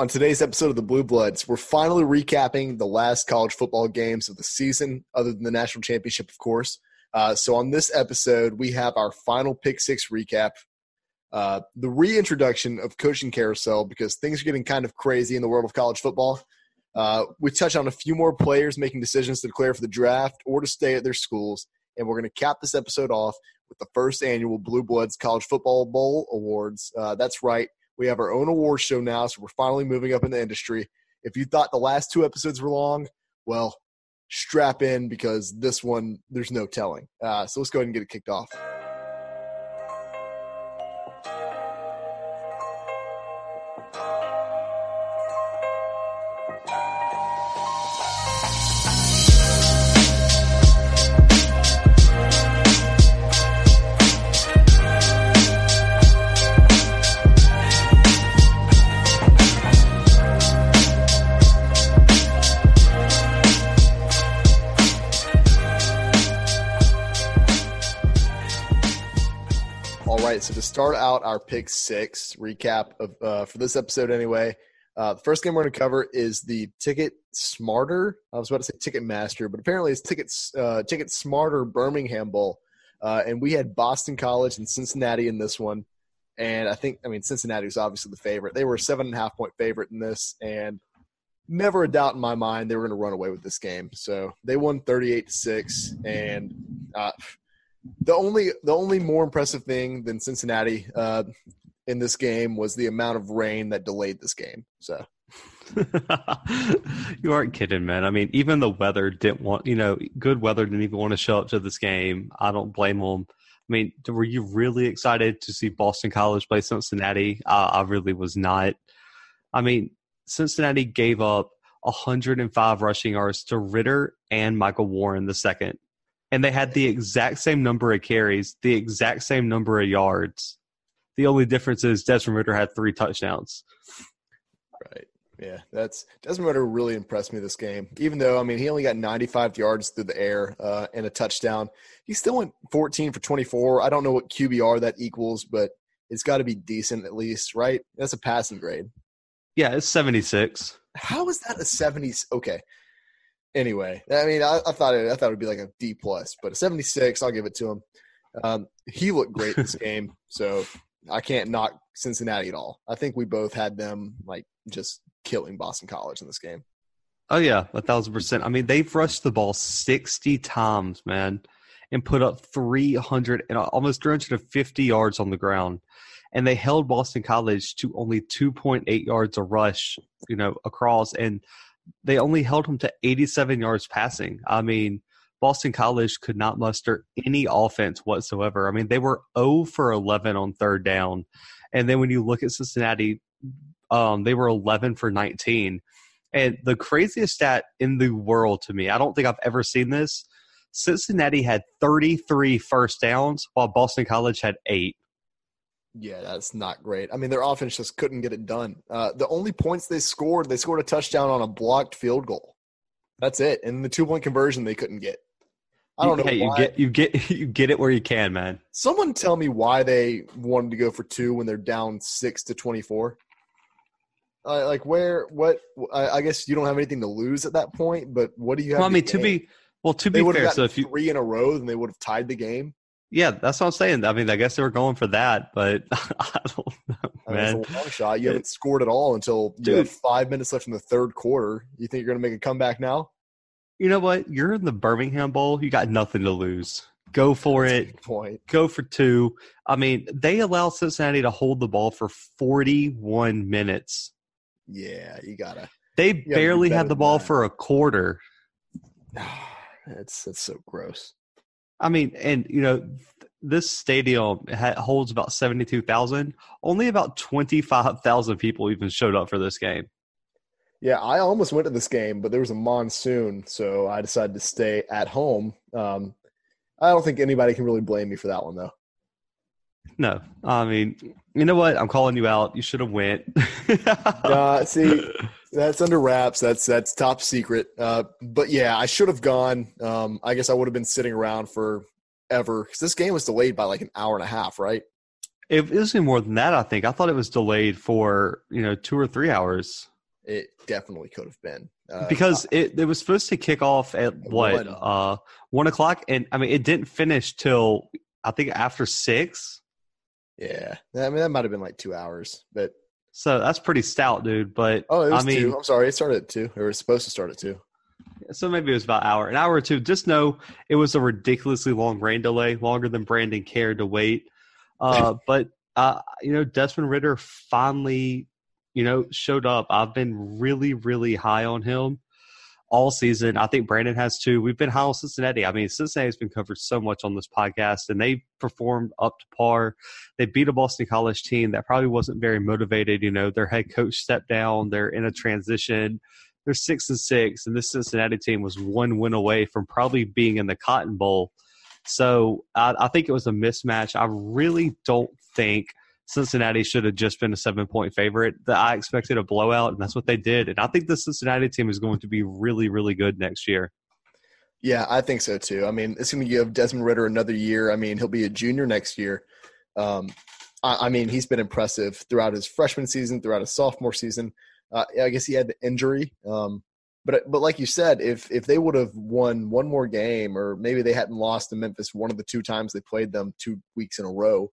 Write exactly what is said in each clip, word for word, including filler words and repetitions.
On today's episode of the Blue Bloods, we're finally recapping the last college football games of the season, other than the national championship, of course. Uh, so on this episode, we have our final Pick Six recap, uh, the reintroduction of coaching carousel, because things are getting kind of crazy in the world of college football. Uh, we touch on a few more players making decisions to declare for the draft or to stay at their schools, and we're going to cap this episode off with the first annual Blue Bloods College Football Bowl Awards. Uh, that's right. We have our own award show now, so we're finally moving up in the industry. If you thought the last two episodes were long, well, strap in because this one, there's no telling. Uh, so let's go ahead and get it kicked off. So to start out our Pick Six recap of uh, for this episode anyway, uh, the first game we're going to cover is the Ticket Smarter. I was about to say Ticket Master, but apparently it's Ticket, uh, Ticket Smarter Birmingham Bowl. Uh, and we had Boston College and Cincinnati in this one. And I think, I mean, Cincinnati was obviously the favorite. They were a seven and a half point favorite in this. And never a doubt in my mind they were going to run away with this game. So they won thirty-eight to six. And uh, – The only the only more impressive thing than Cincinnati uh, in this game was the amount of rain that delayed this game. So you aren't kidding, man. I mean, even the weather didn't want you know good weather didn't even want to show up to this game. I don't blame them. I mean, were you really excited to see Boston College play Cincinnati? I, I really was not. I mean, Cincinnati gave up one hundred five rushing yards to Ridder and Michael Warren the second. And they had the exact same number of carries, the exact same number of yards. The only difference is Desmond Ridder had three touchdowns. Right. Yeah. That's Desmond Ridder really impressed me this game. Even though, I mean, he only got ninety-five yards through the air uh, and a touchdown. He still went fourteen for twenty-four. I don't know what Q B R that equals, but it's got to be decent at least, right? That's a passing grade. Yeah, it's seventy-six. How is that a seventy? Okay. Anyway, I mean, I, I thought it. I thought it would be like a D plus, but a seventy-six, I'll give it to him. Um, he looked great this game, so I can't knock Cincinnati at all. I think we both had them like just killing Boston College in this game. Oh yeah, a thousand percent. I mean, they've rushed the ball sixty times, man, and put up three hundred and almost three hundred and fifty yards on the ground, and they held Boston College to only two point eight yards a rush, you know, across and. They only held him to eighty-seven yards passing. I mean, Boston College could not muster any offense whatsoever. I mean, they were zero for eleven on third down. And then when you look at Cincinnati, um, they were eleven for nineteen. And the craziest stat in the world to me, I don't think I've ever seen this, Cincinnati had thirty-three first downs while Boston College had eight. Yeah, that's not great. I mean, their offense just couldn't get it done. Uh, the only points they scored, they scored a touchdown on a blocked field goal. That's it. And the two-point conversion they couldn't get. I don't know hey, why. You get, you, get, you get it where you can, man. Someone tell me why they wanted to go for two when they're down six to twenty-four. Uh, like, where – what I, – I guess you don't have anything to lose at that point, but what do you have well, to I mean, gain? to be – well, to they be fair. So if you three in a row, then they would have tied the game. Yeah, that's what I'm saying. I mean, I guess they were going for that, but I don't know, man. I mean, it's a long shot. You haven't scored at all until you Dude. have five minutes left in the third quarter. You think you're going to make a comeback now? You know what? You're in the Birmingham Bowl. You got nothing to lose. Go for that's it. Point. Go for two. I mean, they allow Cincinnati to hold the ball for forty-one minutes. Yeah, you got to. They barely had the ball that. for a quarter. That's, that's so gross. I mean, and, you know, this stadium ha- holds about seventy-two thousand. Only about twenty-five thousand people even showed up for this game. Yeah, I almost went to this game, but there was a monsoon, so I decided to stay at home. Um, I don't think anybody can really blame me for that one, though. No. I mean, you know what? I'm calling you out. You should have went. uh, see, that's under wraps. That's that's top secret. Uh, but, yeah, I should have gone. Um, I guess I would have been sitting around for ever because this game was delayed by like an hour and a half, right? It was more than that, I think. I thought it was delayed for, you know, two or three hours. It definitely could have been. Uh, because it, it was supposed to kick off at, what, uh, one o'clock? And, I mean, it didn't finish till, I think, after six. Yeah. I mean, that might have been like two hours. But so that's pretty stout, dude. But, oh, it was I mean, two. I'm sorry. It started at two. It was supposed to start at two. So maybe it was about an hour, an hour or two. Just know it was a ridiculously long rain delay, longer than Brandon cared to wait. Uh, but, uh, you know, Desmond Ridder finally, you know, showed up. I've been really, really high on him all season. I think Brandon has too. We've been high on Cincinnati. I mean, Cincinnati's been covered so much on this podcast, and they performed up to par. They beat a Boston College team that probably wasn't very motivated. You know, their head coach stepped down. They're in a transition. They're six and six, and this Cincinnati team was one win away from probably being in the Cotton Bowl. So I, I think it was a mismatch. I really don't think Cincinnati should have just been a seven-point favorite. I expected a blowout, and that's what they did. And I think the Cincinnati team is going to be really, really good next year. Yeah, I think so too. I mean, it's going to give Desmond Ridder another year. I mean, he'll be a junior next year. Um, I, I mean, he's been impressive throughout his freshman season, throughout his sophomore season. Uh, I guess he had the injury. Um, But but like you said, if if they would have won one more game, or maybe they hadn't lost to Memphis one of the two times they played them two weeks in a row,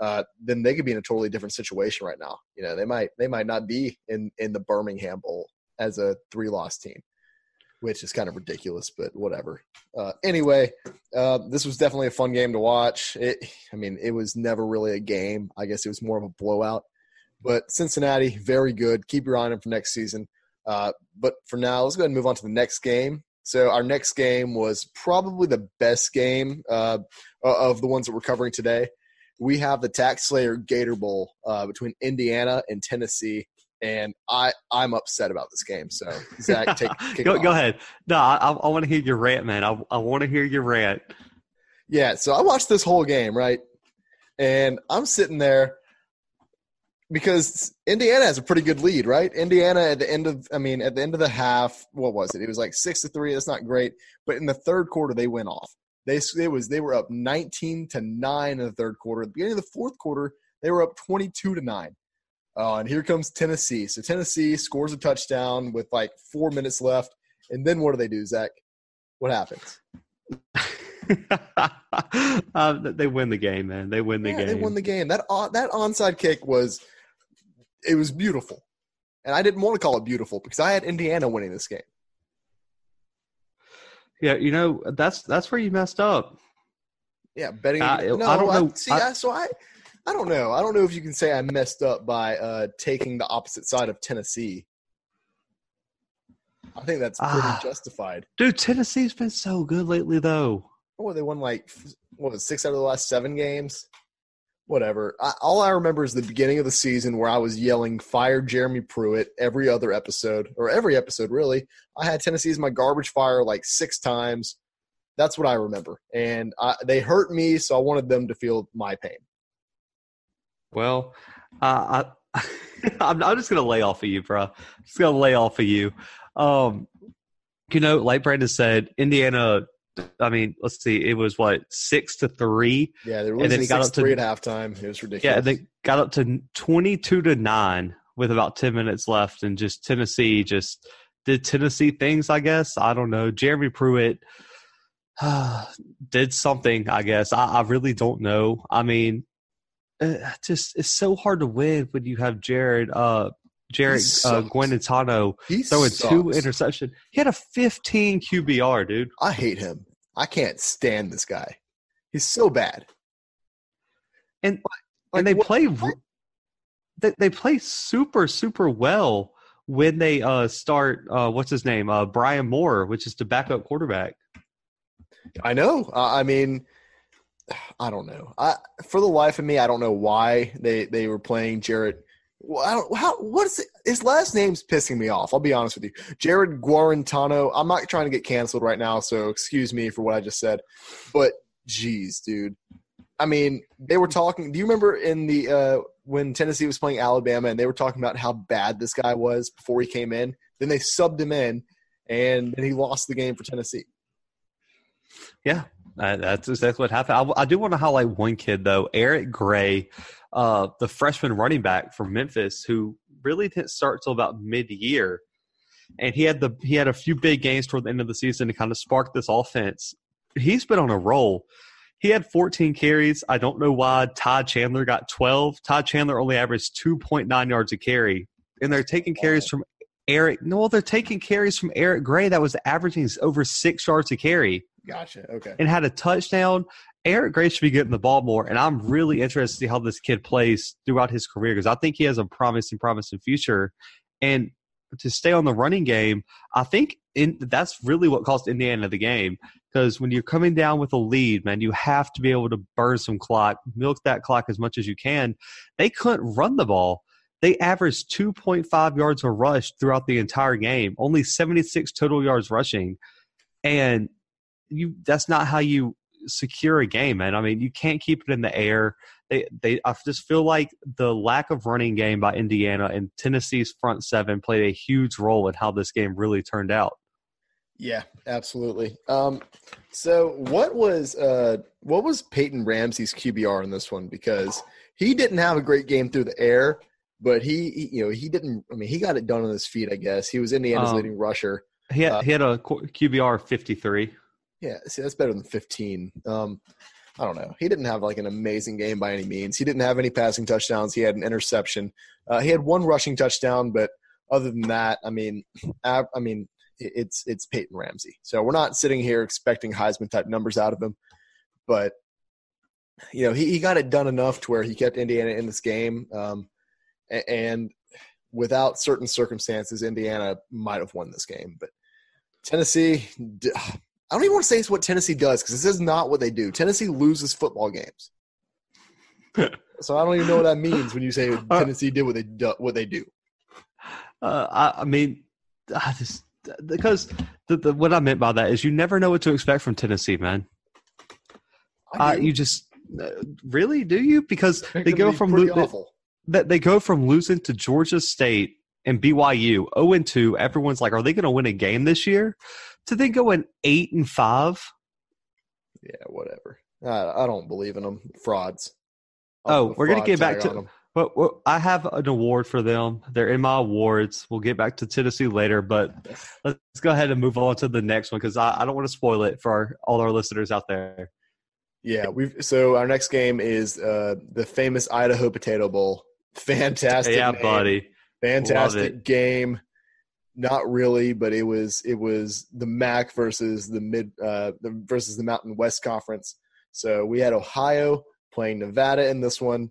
uh, then they could be in a totally different situation right now. You know, they might they might not be in, in the Birmingham Bowl as a three-loss team, which is kind of ridiculous, but whatever. Uh, anyway, uh, this was definitely a fun game to watch. It, I mean, it was never really a game. I guess it was more of a blowout. But Cincinnati, very good. Keep your eye on them for next season. Uh, but for now, let's go ahead and move on to the next game. So our next game was probably the best game uh, of the ones that we're covering today. We have the Tax Slayer Gator Bowl uh, between Indiana and Tennessee, and I, I'm upset about this game. So, Zach, take kick go, go ahead. No, I, I want to hear your rant, man. I, I want to hear your rant. Yeah, so I watched this whole game, right? And I'm sitting there. Because Indiana has a pretty good lead, right? Indiana at the end of, I mean, at the end of the half, what was it? It was like six to three. That's not great. But in the third quarter, they went off. They it was they were up nineteen to nine in the third quarter. At the beginning of the fourth quarter, they were up twenty-two to nine. Uh, and here comes Tennessee. So Tennessee scores a touchdown with like four minutes left. And then what do they do, Zach? What happens? uh, they win the game, man. They win the yeah, game. They won the game. That uh, that onside kick was. It was beautiful. And I didn't want to call it beautiful because I had Indiana winning this game. Yeah, you know, that's that's where you messed up. Yeah, betting. Uh, no, I don't know. I, see, I, I, so I, I don't know. I don't know if you can say I messed up by uh, taking the opposite side of Tennessee. I think that's pretty uh, justified. Dude, Tennessee's been so good lately, though. Oh, they won like, what was it, six out of the last seven games? Whatever. I, all I remember is the beginning of the season where I was yelling, fire Jeremy Pruitt every other episode, or every episode, really. I had Tennessee as my garbage fire like six times. That's what I remember. And I, they hurt me, so I wanted them to feel my pain. Well, uh, I, I'm, I'm just going to lay off of you, bro. I'm just going to lay off of you. Um, you know, like Brandon said, Indiana – I mean, let's see. It was, what, six to three? Yeah, they were losing six to three at halftime. It was ridiculous. Yeah, they got up to twenty-two to nine with about ten minutes left, and just Tennessee just did Tennessee things, I guess. I don't know. Jeremy Pruitt uh, did something, I guess. I, I really don't know. I mean, it just it's so hard to win when you have Jared uh, Jared uh, Guarantano throwing sucks. two interceptions. He had a fifteen Q B R, dude. I hate him. I can't stand this guy. He's so bad. And like, and they what, play what? They, they play super, super well when they uh, start, uh, what's his name, uh, Brian Moore, which is the backup quarterback. I know. Uh, I mean, I don't know. I For the life of me, I don't know why they, they were playing Jarrett. Well, I don't, how, what is it? His last name's pissing me off. I'll be honest with you. Jared Guarantano. I'm not trying to get canceled right now, so excuse me for what I just said. But, geez, dude. I mean, they were talking – do you remember in the uh, when Tennessee was playing Alabama and they were talking about how bad this guy was before he came in? Then they subbed him in, and then he lost the game for Tennessee. Yeah, Uh, that's exactly what happened. I, I do want to highlight one kid, though, Eric Gray, uh, the freshman running back from Memphis, who really didn't start till about mid-year. And he had the he had a few big games toward the end of the season to kind of spark this offense. He's been on a roll. He had fourteen carries. I don't know why Ty Chandler got twelve. Ty Chandler only averaged two point nine yards a carry. And they're taking carries from Eric. No, they're taking carries from Eric Gray that was averaging over six yards a carry. Gotcha. Okay. And had a touchdown. Eric Gray should be getting the ball more. And I'm really interested to see how this kid plays throughout his career because I think he has a promising, promising future. And to stay on the running game, I think in, that's really what cost Indiana the game. Because when you're coming down with a lead, man, you have to be able to burn some clock, milk that clock as much as you can. They couldn't run the ball. They averaged two point five yards a rush throughout the entire game, only seventy-six total yards rushing. And you that's not how you secure a game, man. I mean, you can't keep it in the air. They, they, I just feel like the lack of running game by Indiana and Tennessee's front seven played a huge role in how this game really turned out. Yeah, absolutely. Um, so what was uh, what was Peyton Ramsey's Q B R in this one? Because he didn't have a great game through the air, but he, he you know he didn't. I mean, he got it done on his feet. I guess he was Indiana's um, leading rusher. He had, uh, he had a Q B R of fifty-three. Yeah, see, that's better than fifteen. Um, I don't know. He didn't have, like, an amazing game by any means. He didn't have any passing touchdowns. He had an interception. Uh, he had one rushing touchdown, but other than that, I mean, I, I mean, it's it's Peyton Ramsey. So we're not sitting here expecting Heisman-type numbers out of him. But, you know, he, he got it done enough to where he kept Indiana in this game. Um, and without certain circumstances, Indiana might have won this game. But Tennessee – I don't even want to say it's what Tennessee does because this is not what they do. Tennessee loses football games. So I don't even know what that means when you say Tennessee did what they do. What they do. Uh, I, I mean, I just, because the, the, what I meant by that is you never know what to expect from Tennessee, man. I mean, uh, you just – really, do you? Because they go, from lo- awful. They, they go from losing to Georgia State and B Y U, oh and two. Everyone's like, are they going to win a game this year? So they go in eight and five. Yeah, whatever. I, I don't believe in them. Frauds. Oh, oh we're fraud gonna get back to. But well, I have an award for them. They're in my awards. We'll get back to Tennessee later, but let's go ahead and move on to the next one because I, I don't want to spoil it for our, all our listeners out there. Yeah, we've. So our next game is uh, the famous Idaho Potato Bowl. Fantastic. Yeah, name. Buddy. Fantastic game. Not really, but it was it was the M A C versus the mid uh, the versus the Mountain West Conference. So we had Ohio playing Nevada in this one.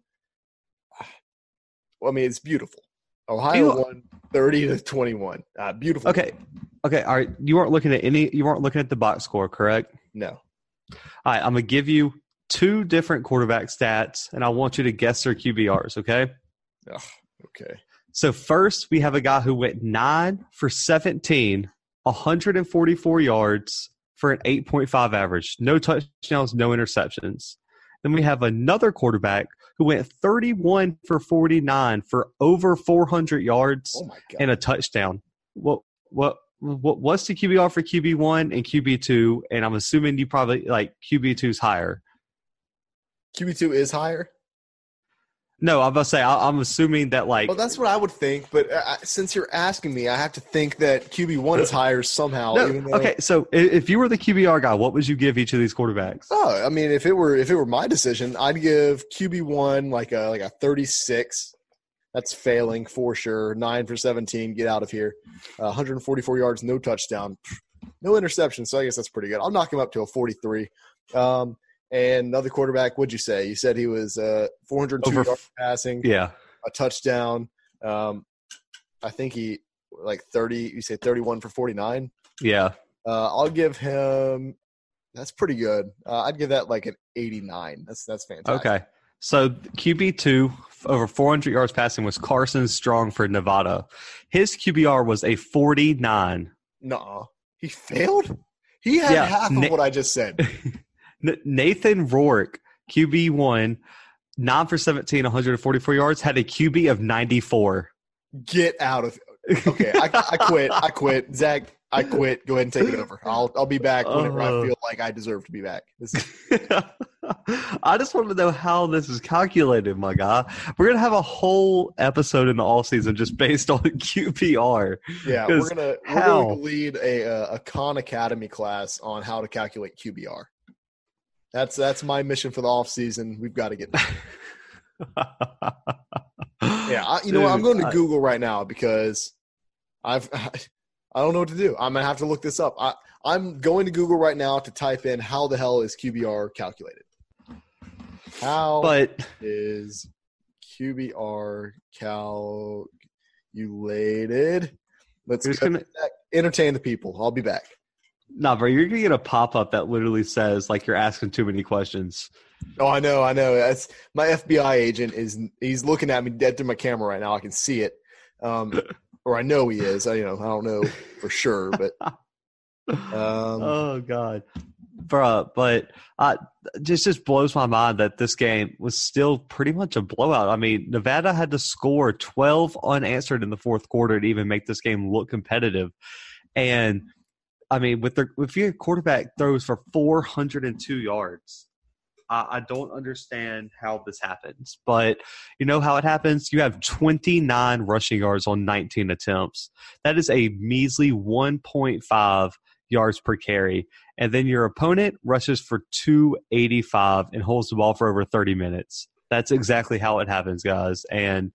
Well, I mean, it's beautiful. Ohio you, won thirty to twenty one. Uh, beautiful. Okay, game. okay, all right. You weren't looking at any. You weren't looking at the box score, correct? No. All right, I'm gonna give you two different quarterback stats, and I want you to guess their Q B Rs. Okay. Oh, okay. So first, we have a guy who went nine for seventeen, one hundred forty-four yards for an eight point five average. No touchdowns, no interceptions. Then we have another quarterback who went thirty-one for forty-nine for over four hundred yards oh and a touchdown. What what what what's the Q B R for Q B one and Q B two? And I'm assuming you probably like Q B two is higher. Q B two is higher? No, I'm about to say, I'm assuming that like – Well, that's what I would think, but I, since you're asking me, I have to think that Q B one is higher somehow. No, even okay, so if you were the Q B R guy, what would you give each of these quarterbacks? Oh, I mean, if it were if it were my decision, I'd give Q B one like a like a thirty-six. That's failing for sure. nine for seventeen, get out of here. Uh, one hundred forty-four yards, no touchdown. No interception, so I guess that's pretty good. I'll knock him up to a forty-three. Um And another quarterback, what'd you say? You said he was uh, four hundred two Over, yards passing, yeah, a touchdown. Um, I think he like thirty. You say thirty-one for forty-nine. Yeah, uh, I'll give him. That's pretty good. Uh, I'd give that like an eighty-nine. That's that's fantastic. Okay, so Q B two over four hundred yards passing was Carson Strong for Nevada. His Q B R was a forty-nine. No, he failed. He had yeah, half of na- what I just said. Nathan Rourke, Q B one, nine for seventeen, one hundred forty-four yards, had a Q B of ninety-four. Get out of – okay, I, I quit. I quit. Zach, I quit. Go ahead and take it over. I'll I'll be back whenever uh, I feel like I deserve to be back. This is- I just want to know how this is calculated, my guy. We're gonna have a whole episode in the off season just based on Q P R. Yeah, we're gonna we're gonna lead a a Khan Academy class on how to calculate Q B R. That's that's my mission for the off season. We've got to get. Yeah, I, you Dude, know what? I'm going to I, Google right now because I've I, I don't know what to do. I'm gonna have to look this up. I I'm going to Google right now to type in how the hell is Q B R calculated. How but, is Q B R calculated? Let's gonna, entertain the people. I'll be back. Nah, bro, you're gonna get a pop up that literally says like you're asking too many questions. Oh, I know, I know. That's my F B I agent is he's looking at me dead through my camera right now. I can see it, um, or I know he is. I, you know, I don't know for sure, but um, oh god, bro. But uh, just just blows my mind that this game was still pretty much a blowout. I mean, Nevada had to score twelve unanswered in the fourth quarter to even make this game look competitive, and I mean, with their if your quarterback throws for four hundred two yards. I don't understand how this happens, but you know how it happens? You have twenty-nine rushing yards on nineteen attempts. That is a measly one point five yards per carry. And then your opponent rushes for two eighty-five and holds the ball for over thirty minutes. That's exactly how it happens, guys. And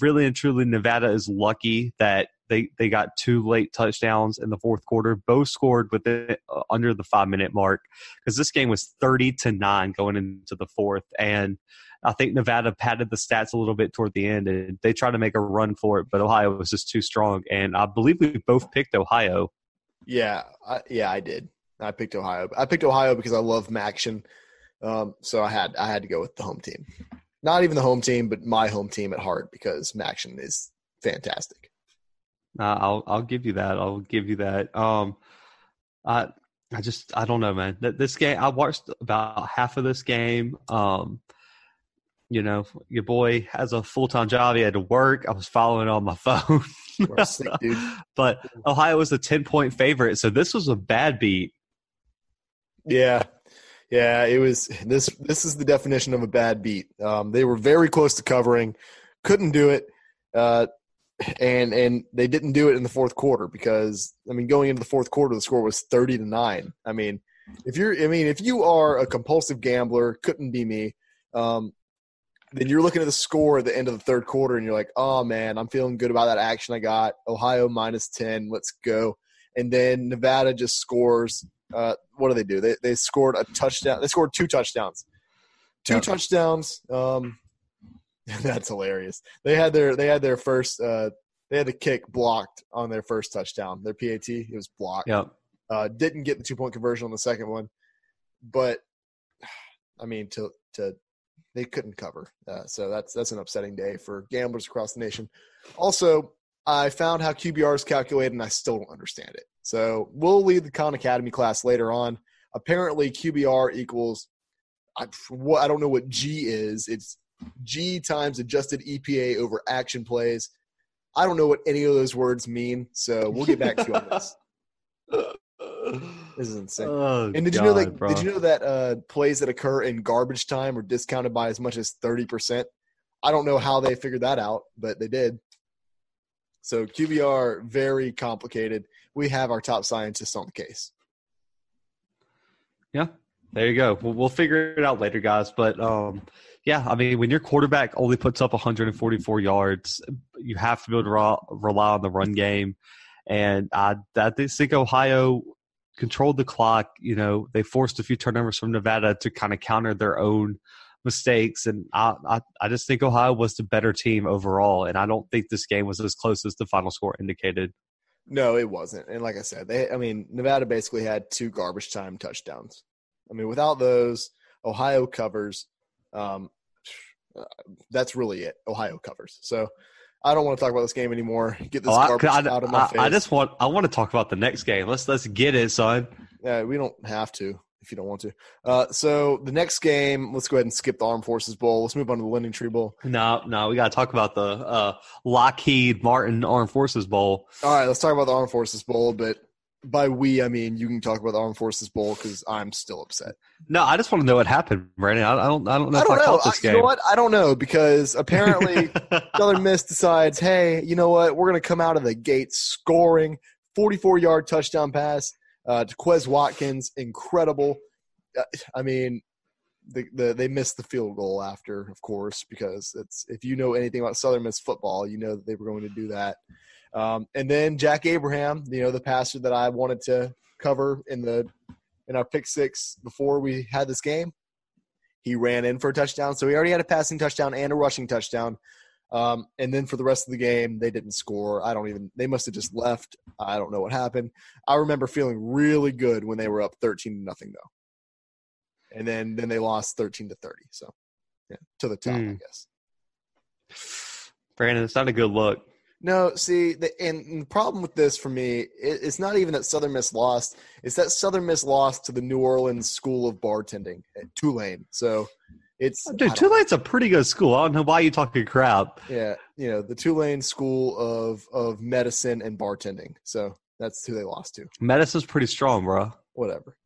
really and truly, Nevada is lucky that they, they got two late touchdowns in the fourth quarter. Both scored within uh, under the five-minute mark because this game was thirty to nine going into the fourth. And I think Nevada padded the stats a little bit toward the end, and they tried to make a run for it, but Ohio was just too strong. And I believe we both picked Ohio. Yeah, I, yeah, I did. I picked Ohio. I picked Ohio because I love Maction, um, so I had I had to go with the home team. Not even the home team, but my home team at heart because Maction is fantastic. Uh, I'll I'll give you that. I'll give you that. Um, I I just I don't know, man. This game I watched about half of this game. Um, you know, your boy has a full time job. He had to work. I was following it on my phone. Sick, dude. But Ohio was a ten point favorite, so this was a bad beat. Yeah, yeah. It was this. This is the definition of a bad beat. Um, they were very close to covering, couldn't do it. Uh, And and they didn't do it in the fourth quarter because I mean going into the fourth quarter the score was thirty to nine. I mean if you're I mean if you are a compulsive gambler, couldn't be me, um, then you're looking at the score at the end of the third quarter and you're like, oh man, I'm feeling good about that action I got. Ohio minus ten, let's go. And then Nevada just scores. Uh, what do they do? They they scored a touchdown. They scored two touchdowns. Two yeah. touchdowns. Um, That's hilarious. They had their they had their first uh, they had the kick blocked on their first touchdown. Their P A T, it was blocked. Yep. Uh, didn't get the two point conversion on the second one, but I mean to to they couldn't cover. Uh, so that's that's an upsetting day for gamblers across the nation. Also, I found how Q B R is calculated, and I still don't understand it. So we'll lead the Khan Academy class later on. Apparently, Q B R equals I, what I don't know what G is. It's G times adjusted E P A over action plays. I don't know what any of those words mean, so we'll get back to you on this. This is insane. Oh, and did God, you know that? Bro. Did you know that uh, plays that occur in garbage time are discounted by as much as thirty percent? I don't know how they figured that out, but they did. So Q B R very complicated. We have our top scientists on the case. Yeah, there you go. We'll, we'll figure it out later, guys. But. Um, Yeah, I mean, when your quarterback only puts up one hundred forty-four yards, you have to be able to ra- rely on the run game. And I, I think Ohio controlled the clock. You know, they forced a few turnovers from Nevada to kind of counter their own mistakes. And I, I, I just think Ohio was the better team overall. And I don't think this game was as close as the final score indicated. No, it wasn't. And like I said, they, I mean, Nevada basically had two garbage time touchdowns. I mean, without those, Ohio covers. Um, Uh, that's really it. Ohio covers. So I don't want to talk about this game anymore. Get this oh, garbage I, I, out of my I, face. I just want I want to talk about the next game. Let's let's get it, son. Yeah, we don't have to. if you don't want to. Uh, so the next game, let's go ahead and skip the Armed Forces Bowl. Let's move on to the Lending Tree Bowl. No, no, we got to talk about the uh, Lockheed Martin Armed Forces Bowl. All right, let's talk about the Armed Forces Bowl, but by we, I mean you can talk about the Armed Forces Bowl because I'm still upset. No, I just want to know what happened, Brandon. I don't, I don't know. I don't know. I, you know what? I don't know because apparently Southern Miss decides, hey, you know what? We're going to come out of the gate scoring forty-four yard touchdown pass uh, to Quez Watkins. Incredible. Uh, I mean, the, the, they missed the field goal after, of course, because it's if you know anything about Southern Miss football, you know that they were going to do that. Um, and then Jack Abraham, you know, the passer that I wanted to cover in the in our pick six before we had this game, he ran in for a touchdown. So he already had a passing touchdown and a rushing touchdown. Um, and then for the rest of the game, they didn't score. I don't even – they must have just left. I don't know what happened. I remember feeling really good when they were up thirteen to nothing though. And then, then they lost thirteen to thirty. So, yeah, to the top, mm. I guess. Brandon, it's not a good look. No, see, the, and the problem with this for me, it, it's not even that Southern Miss lost. It's that Southern Miss lost to the New Orleans School of Bartending at Tulane. So it's – Dude, Tulane's a pretty good school. I don't know why you talking crap. Yeah, you know, the Tulane School of, of Medicine and Bartending. So that's who they lost to. Medicine's pretty strong, bro. Whatever.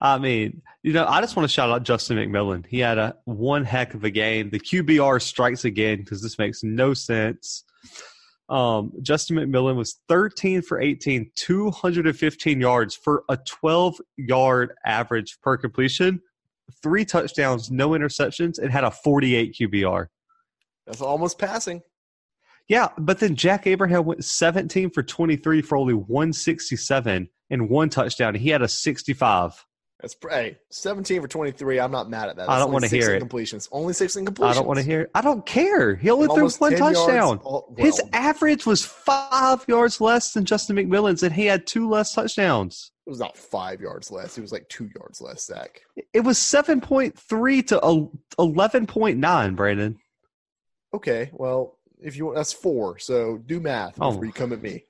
I mean, you know, I just want to shout out Justin McMillan. He had a one heck of a game. The Q B R strikes again because this makes no sense. Um, Justin McMillan was thirteen for eighteen, two hundred fifteen yards for a twelve yard average per completion, three touchdowns, no interceptions, and had a forty-eight Q B R. That's almost passing. Yeah, but then Jack Abraham went seventeen for twenty-three for only one sixty-seven and one touchdown. He had a sixty-five. That's hey, seventeen for twenty-three. I'm not mad at that. That's I don't want to hear it. Completions. Only six incompletions. I don't want to hear it. I don't care. He only threw one touchdown. All, well, his average was five yards less than Justin McMillan's, and he had two less touchdowns. It was not five yards less. It was like two yards less, Zach. It was seven point three to eleven point nine, Brandon. Okay, well, if you want, that's four. So do math before oh. you come at me.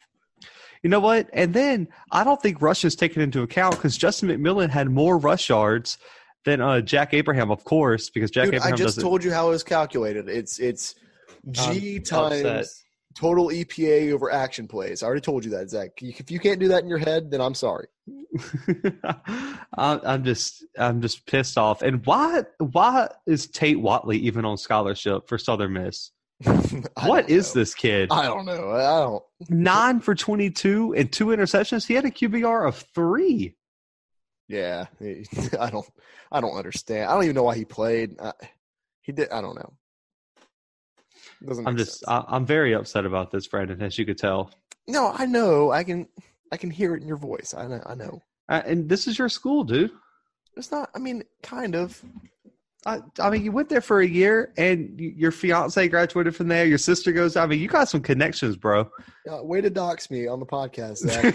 You know what? And then I don't think rush is taken into account because Justin McMillan had more rush yards than uh, Jack Abraham, of course, because Jack Dude, Abraham I just doesn't... told you how it was calculated. It's it's G I'm times upset. Total E P A over action plays. I already told you that, Zach. If you can't do that in your head, then I'm sorry. I'm just I'm just pissed off. And why why is Tate Watley even on scholarship for Southern Miss? What is this kid? I don't know. I don't. Nine for twenty-two and two interceptions. He had a Q B R of three. Yeah, he, I don't. I don't understand. I don't even know why he played. I, he did. I don't know. Doesn't I'm just. I, I'm very upset about this, Brandon, as you could tell. No, I know. I can. I can hear it in your voice. I know. I know. Uh, and this is your school, dude. It's not. I mean, kind of. I, I mean, you went there for a year, and your fiance graduated from there. Your sister goes. I mean, you got some connections, bro. Uh, way to dox me on the podcast, Zach.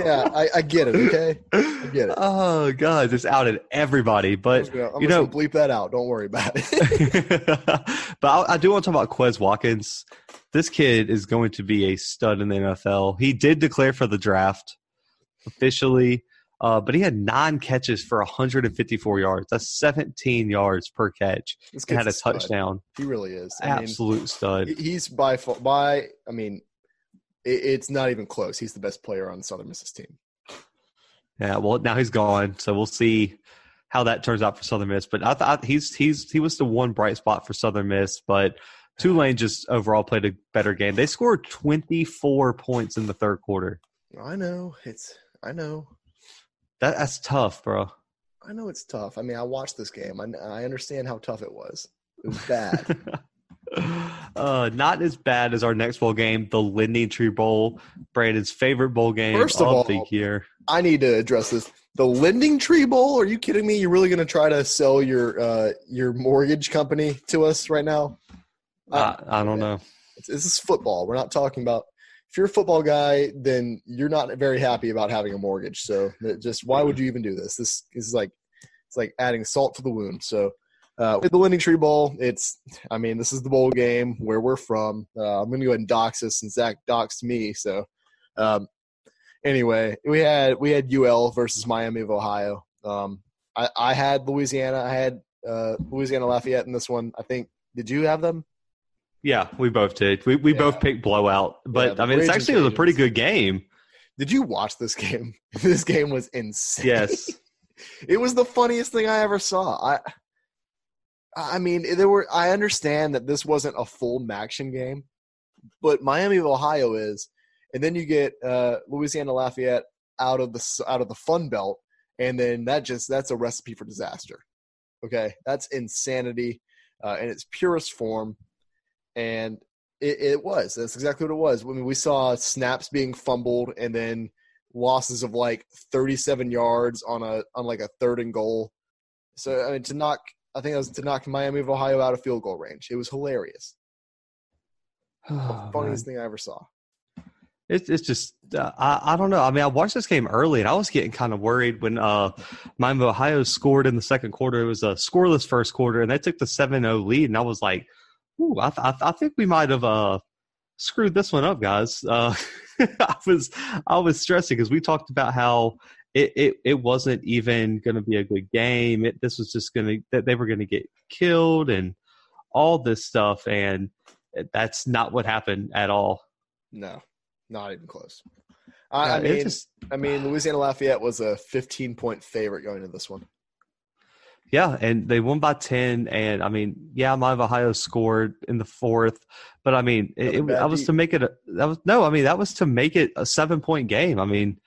yeah, I, I get it. Okay, I get it. Oh God, it's outed everybody. But I'm, I'm you know, bleep that out. Don't worry about it. But I, I do want to talk about Quez Watkins. This kid is going to be a stud in the N F L. He did declare for the draft officially. Uh, but he had nine catches for one hundred fifty-four yards. That's seventeen yards per catch. This kid's had a, a touchdown. He really is. I Absolute mean, stud. He's by – by. I mean, it, it's not even close. He's the best player on Southern Miss's team. Yeah, well, now he's gone, so we'll see how that turns out for Southern Miss. But I thought he's he's he was the one bright spot for Southern Miss, but Tulane just overall played a better game. They scored twenty-four points in the third quarter. I know. It's – I know. That, that's tough, bro. I know it's tough. I mean, I watched this game. I, I understand how tough it was. It was bad. uh, not as bad as our next bowl game, the Lending Tree Bowl, Brandon's favorite bowl game First of, of all, the year. I need to address this. The Lending Tree Bowl? Are you kidding me? You're really going to try to sell your uh, your mortgage company to us right now? Uh, I, I don't man. know. It's, this is football. We're not talking about – If you're a football guy, then you're not very happy about having a mortgage. So just why would you even do this? This is like it's like adding salt to the wound. So uh, with the Lending Tree Bowl, it's I mean this is the bowl game where we're from. Uh, I'm going to go ahead and dox this, and Zach doxed me. So um, anyway, we had we had U L versus Miami of Ohio. Um, I, I had Louisiana. I had uh, Louisiana Lafayette in this one. I think. Did you have them? Yeah, we both did. We we yeah. both picked blowout, but yeah, I mean, it's actually it was a pretty good game. Did you watch this game? This game was insane. Yes, it was the funniest thing I ever saw. I, I mean, there were. I understand that this wasn't a full Maction game, but Miami of Ohio is, and then you get uh, Louisiana Lafayette out of the out of the Fun Belt, and then that just that's a recipe for disaster. Okay, that's insanity uh, in its purest form. And it, it was. That's exactly what it was. I mean, we saw snaps being fumbled and then losses of like thirty-seven yards on a on like a third and goal. So I mean, to knock, I think that was to knock Miami of Ohio out of field goal range. It was hilarious. Oh, the funniest man. thing I ever saw. It's it's just uh, I I don't know. I mean, I watched this game early and I was getting kind of worried when uh, Miami of Ohio scored in the second quarter. It was a scoreless first quarter and they took the seven oh lead and I was like. Ooh, I, th- I think we might have uh, screwed this one up, guys. Uh, I was I was stressing because we talked about how it, it, it wasn't even going to be a good game. It, this was just going to – that they were going to get killed and all this stuff, and that's not what happened at all. No, not even close. I, no, I mean, just, I mean, Louisiana Lafayette was a fifteen-point favorite going into this one. Yeah, and they won by ten, and, I mean, yeah, Miami of Ohio scored in the fourth, but, I mean, it, it, that was to make it a – that was no, I mean, that was to make it a seven-point game. I mean,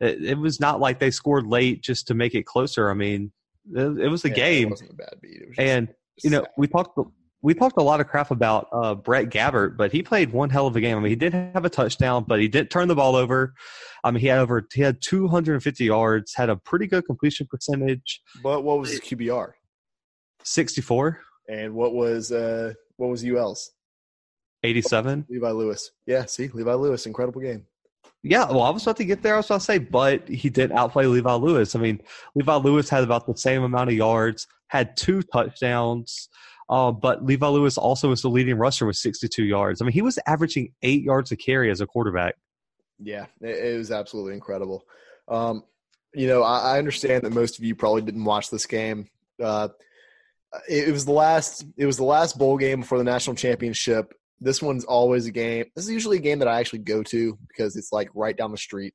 it, it was not like they scored late just to make it closer. I mean, it, it was a yeah, game. It wasn't a bad beat. It was just, and, just you know, sad. we talked we talked a lot of crap about uh, Brett Gabbert, but he played one hell of a game. I mean, he did have a touchdown, but he didn't turn the ball over. I mean, he had over he had two hundred fifty yards, had a pretty good completion percentage. But what was his Q B R? sixty-four. And what was uh, what was U L's? eighty-seven. Oh, Levi Lewis. Yeah, see, Levi Lewis, incredible game. Yeah, well, I was about to get there. I was about to say, but he did outplay Levi Lewis. I mean, Levi Lewis had about the same amount of yards, had two touchdowns. Uh, but Levi Lewis also was the leading rusher with sixty-two yards. I mean, he was averaging eight yards a carry as a quarterback. Yeah, it was absolutely incredible. Um, you know, I, I understand that most of you probably didn't watch this game. Uh, it, it was the last. It was the last bowl game before the national championship. This one's always a game. This is usually a game that I actually go to because it's like right down the street.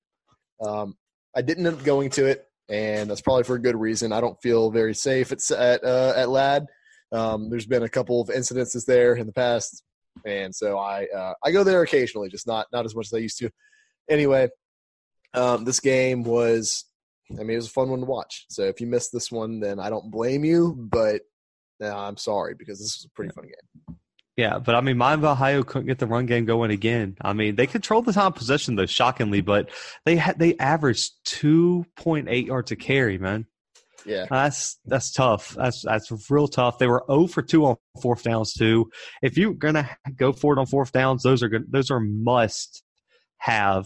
Um, I didn't end up going to it, and that's probably for a good reason. I don't feel very safe at at, uh, at Ladd. Um, there's been a couple of incidences there in the past, and so I uh, I go there occasionally, just not not as much as I used to. Anyway, um, this game was, I mean, it was a fun one to watch. So if you missed this one, then I don't blame you, but uh, I'm sorry because this was a pretty fun game. Yeah, but I mean, Miami of Ohio couldn't get the run game going again. I mean, they controlled the time of possession though, shockingly, but they had they averaged two point eight yards a carry, man. Yeah, that's that's tough. That's that's real tough. They were zero for two on fourth downs too. If you're gonna go for it on fourth downs, those are good. Those are must have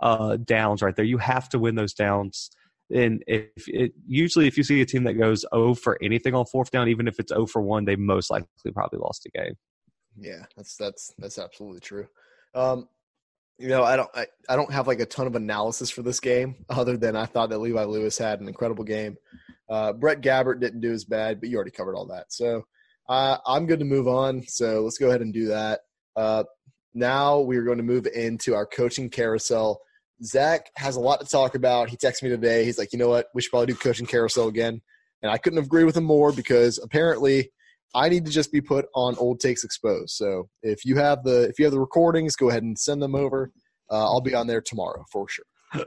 uh, downs right there. You have to win those downs. And if it usually, if you see a team that goes zero for anything on fourth down, even if it's zero for one, they most likely probably lost a game. Yeah, that's that's that's absolutely true. Um, you know, I don't I, I don't have like a ton of analysis for this game other than I thought that Levi Lewis had an incredible game. Uh, Brett Gabbert didn't do as bad, but you already covered all that. So uh, I'm good to move on. So let's go ahead and do that. Uh, now we are going to move into our coaching carousel. Zach has a lot to talk about. He texted me today. He's like, you know what? We should probably do coaching carousel again. And I couldn't agree with him more because apparently I need to just be put on Old Takes Exposed. So if you have the if you have the recordings, go ahead and send them over. Uh, I'll be on there tomorrow for sure.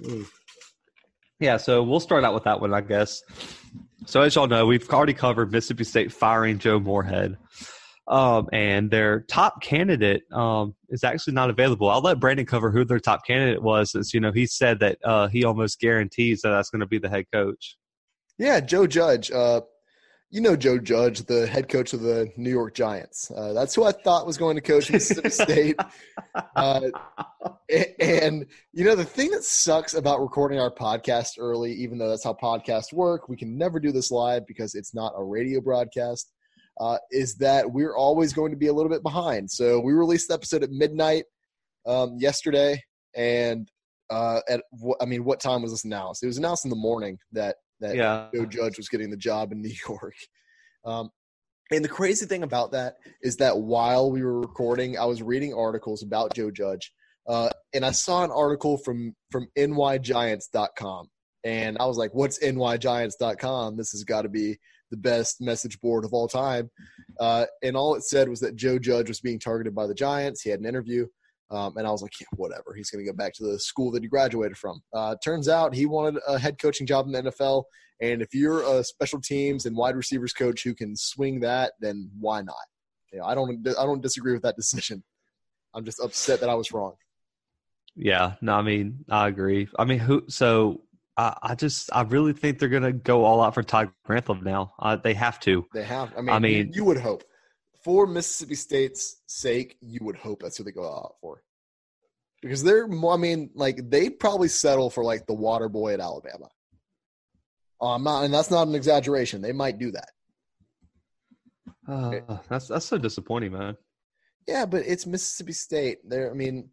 mm. Yeah, so we'll start out with that one, I guess. So as y'all know, we've already covered Mississippi State firing Joe Moorhead. Um, and their top candidate um, is actually not available. I'll let Brandon cover who their top candidate was since, you know, he said that uh, he almost guarantees that that's going to be the head coach. Yeah, Joe Judge. Uh, you know Joe Judge, the head coach of the New York Giants. Uh, that's who I thought was going to coach Mississippi State. Uh, and, you know, the thing that sucks about recording our podcast early, even though that's how podcasts work, we can never do this live because it's not a radio broadcast, uh, is that we're always going to be a little bit behind. So we released the episode at midnight um, yesterday, and uh, at – I mean, what time was this announced? It was announced in the morning that, that yeah. Joe Judge was getting the job in New York. Um, and the crazy thing about that is that while we were recording, I was reading articles about Joe Judge, uh, and I saw an article from, from N Y Giants dot com. And I was like, what's N Y Giants dot com? This has got to be the best message board of all time. Uh, and all it said was that Joe Judge was being targeted by the Giants. He had an interview. Um, and I was like, yeah, whatever. He's going to go back to the school that he graduated from. Uh, turns out he wanted a head coaching job in the N F L. And if you're a special teams and wide receivers coach who can swing that, then why not? You know, I don't, I don't disagree with that decision. I'm just upset that I was wrong. Yeah, no, I mean, I agree. I mean, who, so I, I just, I really think they're going to go all out for Todd Grantham now. Uh, they have to. They have. I mean, I mean you, you would hope. For Mississippi State's sake, you would hope that's who they go out for. Because they're – I mean, like, they probably settle for, like, the water boy at Alabama. Um, not, and that's not an exaggeration. They might do that. Uh, that's that's so disappointing, man. Yeah, but it's Mississippi State. They're, I mean,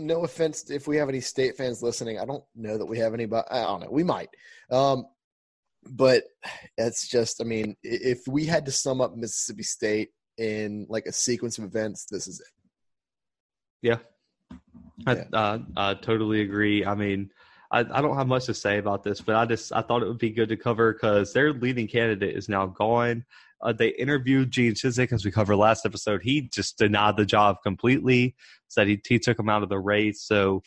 no offense if we have any State fans listening. I don't know that we have anybody – I don't know. We might. Um But it's just, I mean, if we had to sum up Mississippi State in like a sequence of events, this is it. Yeah, yeah. I, uh, I totally agree. I mean, I, I don't have much to say about this, but I just I thought it would be good to cover because their leading candidate is now gone. Uh, they interviewed Gene Chizik, as we covered last episode. He just denied the job completely, said he, he took him out of the race. So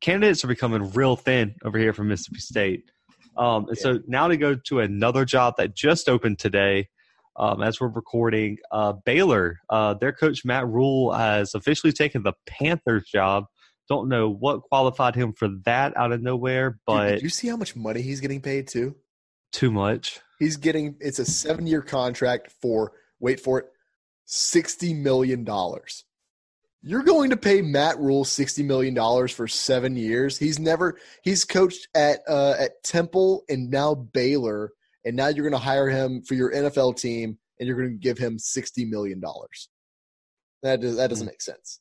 candidates are becoming real thin over here from Mississippi State. Um, and yeah. So now to go to another job that just opened today, um, as we're recording, uh, Baylor, uh, their coach Matt Rhule has officially taken the Panthers job. Don't know what qualified him for that out of nowhere, but dude, did you see how much money he's getting paid too? Too much. He's getting it's a seven year contract for wait for it, sixty million dollars. You're going to pay Matt Rhule sixty million dollars for seven years. He's never he's coached at uh, at Temple and now Baylor, and now you're going to hire him for your N F L team, and you're going to give him sixty million dollars. That does, that doesn't make sense.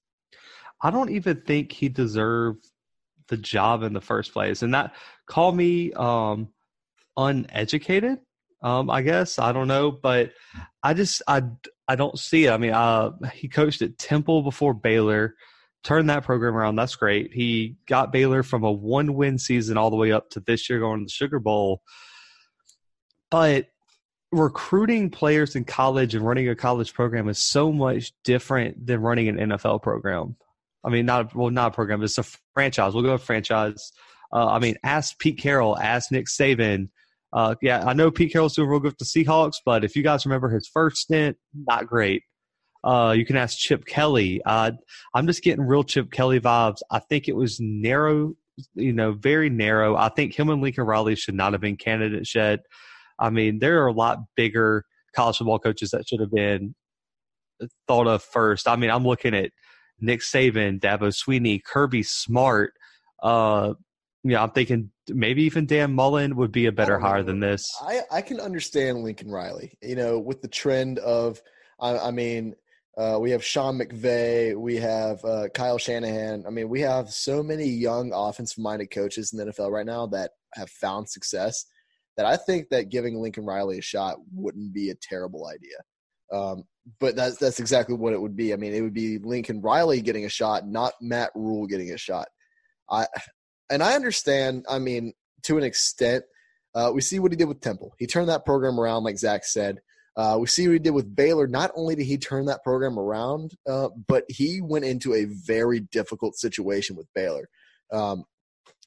I don't even think he deserved the job in the first place, and that call me um, uneducated. Um, I guess I don't know, but I just I. I don't see it. I mean, uh, he coached at Temple before Baylor, turned that program around. That's great. He got Baylor from a one-win season all the way up to this year going to the Sugar Bowl. But recruiting players in college and running a college program is so much different than running an N F L program. I mean, not well, not a program. It's a franchise. We'll go with franchise. Uh, I mean, ask Pete Carroll, ask Nick Saban. Uh, yeah, I know Pete Carroll's doing real good with the Seahawks, but if you guys remember his first stint, not great. Uh, you can ask Chip Kelly. Uh, I'm just getting real Chip Kelly vibes. I think it was narrow, you know, very narrow. I think him and Lincoln Riley should not have been candidates yet. I mean, there are a lot bigger college football coaches that should have been thought of first. I mean, I'm looking at Nick Saban, Dabo Swinney, Kirby Smart. Uh, yeah, I'm thinking maybe even Dan Mullen would be a better hire than this. I, I can understand Lincoln Riley, you know, with the trend of, I, I mean, uh, we have Sean McVay, we have uh, Kyle Shanahan. I mean, we have so many young offensive-minded coaches in the N F L right now that have found success that I think that giving Lincoln Riley a shot wouldn't be a terrible idea. Um, but that's, that's exactly what it would be. I mean, it would be Lincoln Riley getting a shot, not Matt Rhule getting a shot. I – And I understand, I mean, to an extent, uh, we see what he did with Temple. He turned that program around, like Zach said. Uh, we see what he did with Baylor. Not only did he turn that program around, uh, but he went into a very difficult situation with Baylor. Um,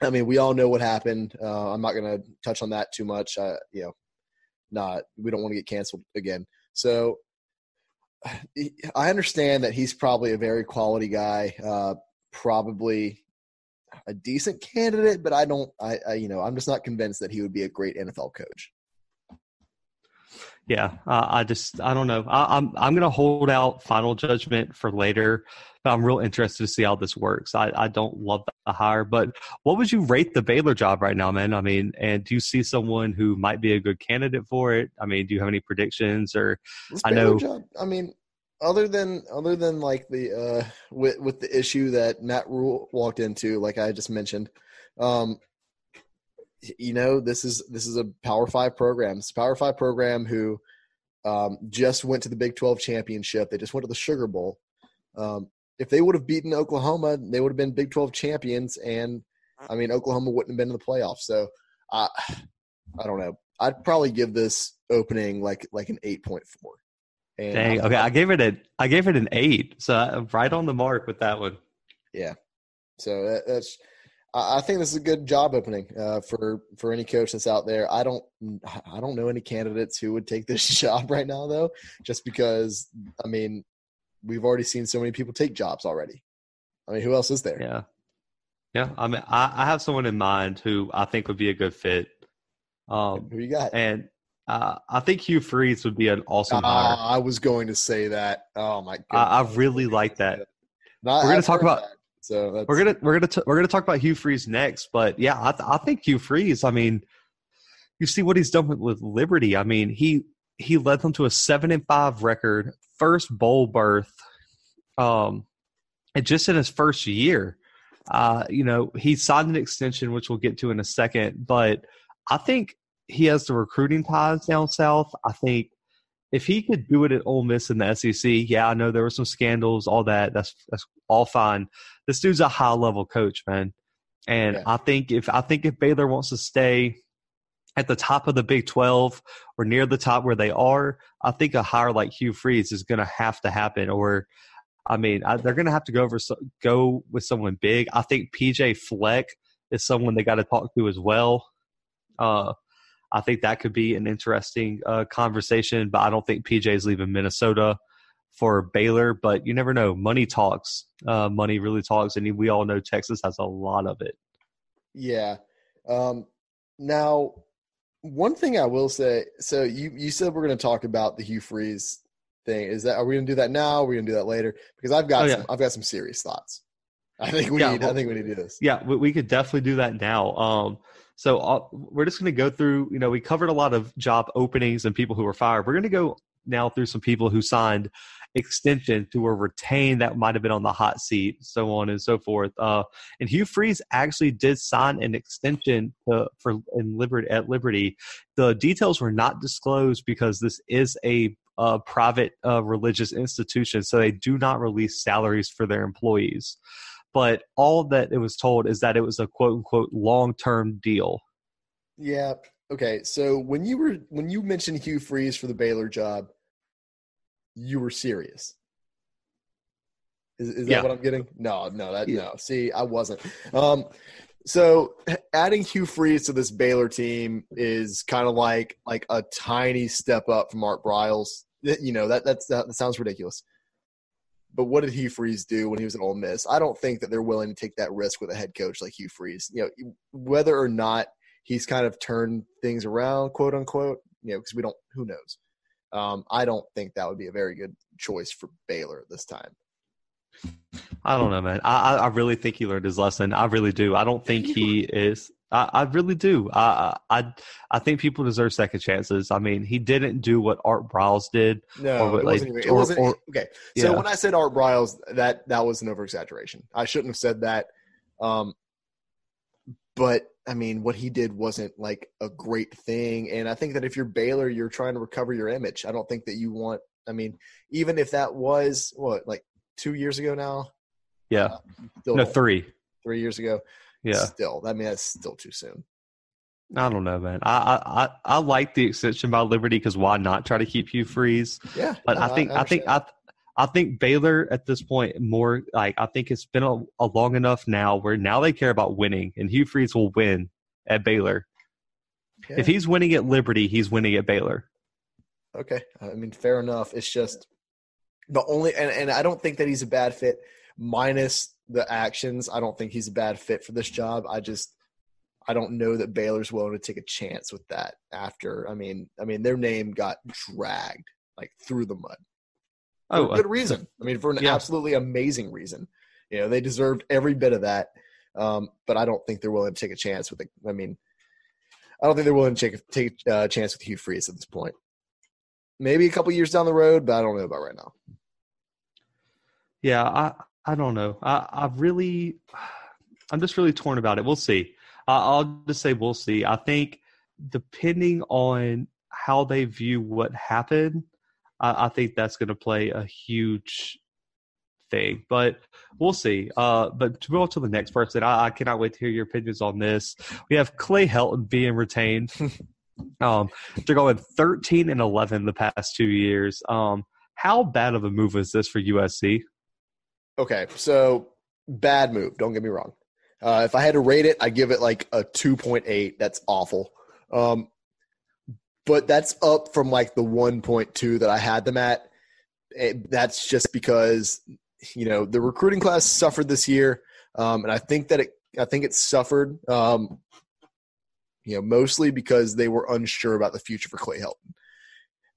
I mean, we all know what happened. Uh, I'm not going to touch on that too much. Uh, you know, not we don't want to get canceled again. So I understand that he's probably a very quality guy, uh, probably – a decent candidate, but I don't, I, I, you know, I'm just not convinced that he would be a great N F L coach. Yeah. Uh, I just, I don't know. I, I'm, I'm going to hold out final judgment for later, but I'm real interested to see how this works. I, I don't love the hire, but what would you rate the Baylor job right now, man? I mean, and do you see someone who might be a good candidate for it? I mean, do you have any predictions or this I Baylor know, job, I mean, Other than other than like the uh, with with the issue that Matt Rhule walked into, like I just mentioned, um, you know, this is this is a Power Five program. It's a Power Five program who um, just went to the Big twelve championship. They just went to the Sugar Bowl. Um, if they would have beaten Oklahoma, they would have been Big twelve champions, and I mean, Oklahoma wouldn't have been in the playoffs. So I, I don't know. I'd probably give this opening like like an eight point four. And Dang. Okay, I gave it a I gave it an eight, so I'm right on the mark with that one. Yeah. So that, that's I think this is a good job opening uh, for for any coach that's out there. I don't I don't know any candidates who would take this job right now though, just because I mean we've already seen so many people take jobs already. I mean, who else is there? Yeah. Yeah. I mean, I, I have someone in mind who I think would be a good fit. Um, who you got? And. Uh, I think Hugh Freeze would be an awesome uh, hire. I was going to say that. Oh my god! I, I really like that. Not, we're going to talk about. That, so that's, we're going to we're going to we're going to talk about Hugh Freeze next. But yeah, I, th- I think Hugh Freeze. I mean, you see what he's done with, with Liberty. I mean, he he led them to a seven and five record, first bowl berth, um, and just in his first year, uh, you know, he signed an extension, which we'll get to in a second. But I think. He has the recruiting ties down south. I think if he could do it at Ole Miss in the S E C, yeah, I know there were some scandals, all that. That's that's all fine. This dude's a high level coach, man. And yeah. I think if I think if Baylor wants to stay at the top of the Big twelve or near the top where they are, I think a hire like Hugh Freeze is going to have to happen. Or, I mean, I, they're going to have to go over go with someone big. I think P J. Fleck is someone they got to talk to as well. Uh, I think that could be an interesting uh, conversation, but I don't think P J's leaving Minnesota for Baylor. But you never know. Money talks. Uh, money really talks, and we all know Texas has a lot of it. Yeah. Um, now, one thing I will say. So you you said we're going to talk about the Hugh Freeze thing. Is that are we going to do that now? Are we going to do that later? Because I've got oh, yeah. some, I've got some serious thoughts. I think we yeah, need. Well, I think we need to do this. Yeah, we, we could definitely do that now. Um, So uh, we're just going to go through, you know, we covered a lot of job openings and people who were fired. We're going to go now through some people who signed extensions, who were retained that might have been on the hot seat, so on and so forth. Uh, and Hugh Freeze actually did sign an extension to, for in Liberty, at Liberty. The details were not disclosed because this is a uh, private uh, religious institution, so they do not release salaries for their employees. But all that it was told is that it was a quote-unquote long-term deal. Yeah. Okay. So when you were when you mentioned Hugh Freeze for the Baylor job, you were serious. Is, is yeah. that what I'm getting? No, no, that yeah. no. See, I wasn't. Um, so adding Hugh Freeze to this Baylor team is kind of like like a tiny step up from Art Briles. You know that that's that, that sounds ridiculous. But what did Hugh Freeze do when he was at Ole Miss? I don't think that they're willing to take that risk with a head coach like Hugh Freeze. You know, whether or not he's kind of turned things around, quote unquote, you know, because we don't – who knows. Um, I don't think that would be a very good choice for Baylor this time. I don't know, man. I, I really think he learned his lesson. I really do. I don't think he is – I, I really do. I, I I think people deserve second chances. I mean, he didn't do what Art Briles did. No, or it, like, wasn't even, it wasn't. Or, okay, so yeah. when I said Art Briles, that that was an overexaggeration. I shouldn't have said that. Um, but I mean, what he did wasn't like a great thing. And I think that if you're Baylor, you're trying to recover your image. I don't think that you want. I mean, even if that was what like two years ago now. Yeah. Uh, still no, three. Three years ago. Yeah. Still, I mean, that's still too soon. I don't know, man. I I, I like the extension by Liberty because why not try to keep Hugh Freeze? Yeah, but no, I think I, I think I I think Baylor at this point more like I think it's been a, a long enough now where now they care about winning and Hugh Freeze will win at Baylor. Okay. If he's winning at Liberty, he's winning at Baylor. Okay, I mean, fair enough. It's just the only, and, and I don't think that he's a bad fit, minus. The actions, I don't think he's a bad fit for this job. I just, I don't know that Baylor's willing to take a chance with that after. I mean, I mean, their name got dragged like through the mud. Oh, for good reason. I mean, for an yeah. absolutely amazing reason. You know, they deserved every bit of that. Um, but I don't think they're willing to take a chance with it. I mean, I don't think they're willing to take, take a chance with Hugh Freeze at this point. Maybe a couple years down the road, but I don't know about right now. yeah, I, I don't know. I, I really, I'm just really torn about it. We'll see. I, I'll just say we'll see. I think depending on how they view what happened, I, I think that's going to play a huge thing. But we'll see. Uh, but to move on to the next person, I, I cannot wait to hear your opinions on this. We have Clay Helton being retained. Um, they're going thirteen and eleven the past two years. Um, how bad of a move is this for U S C? Okay, so bad move. Don't get me wrong. Uh, if I had to rate it, I give it like a two point eight. That's awful. Um, but that's up from like the one point two that I had them at. It, that's just because, you know, the recruiting class suffered this year. Um, and I think that it, I think it suffered, um, you know, mostly because they were unsure about the future for Clay Helton.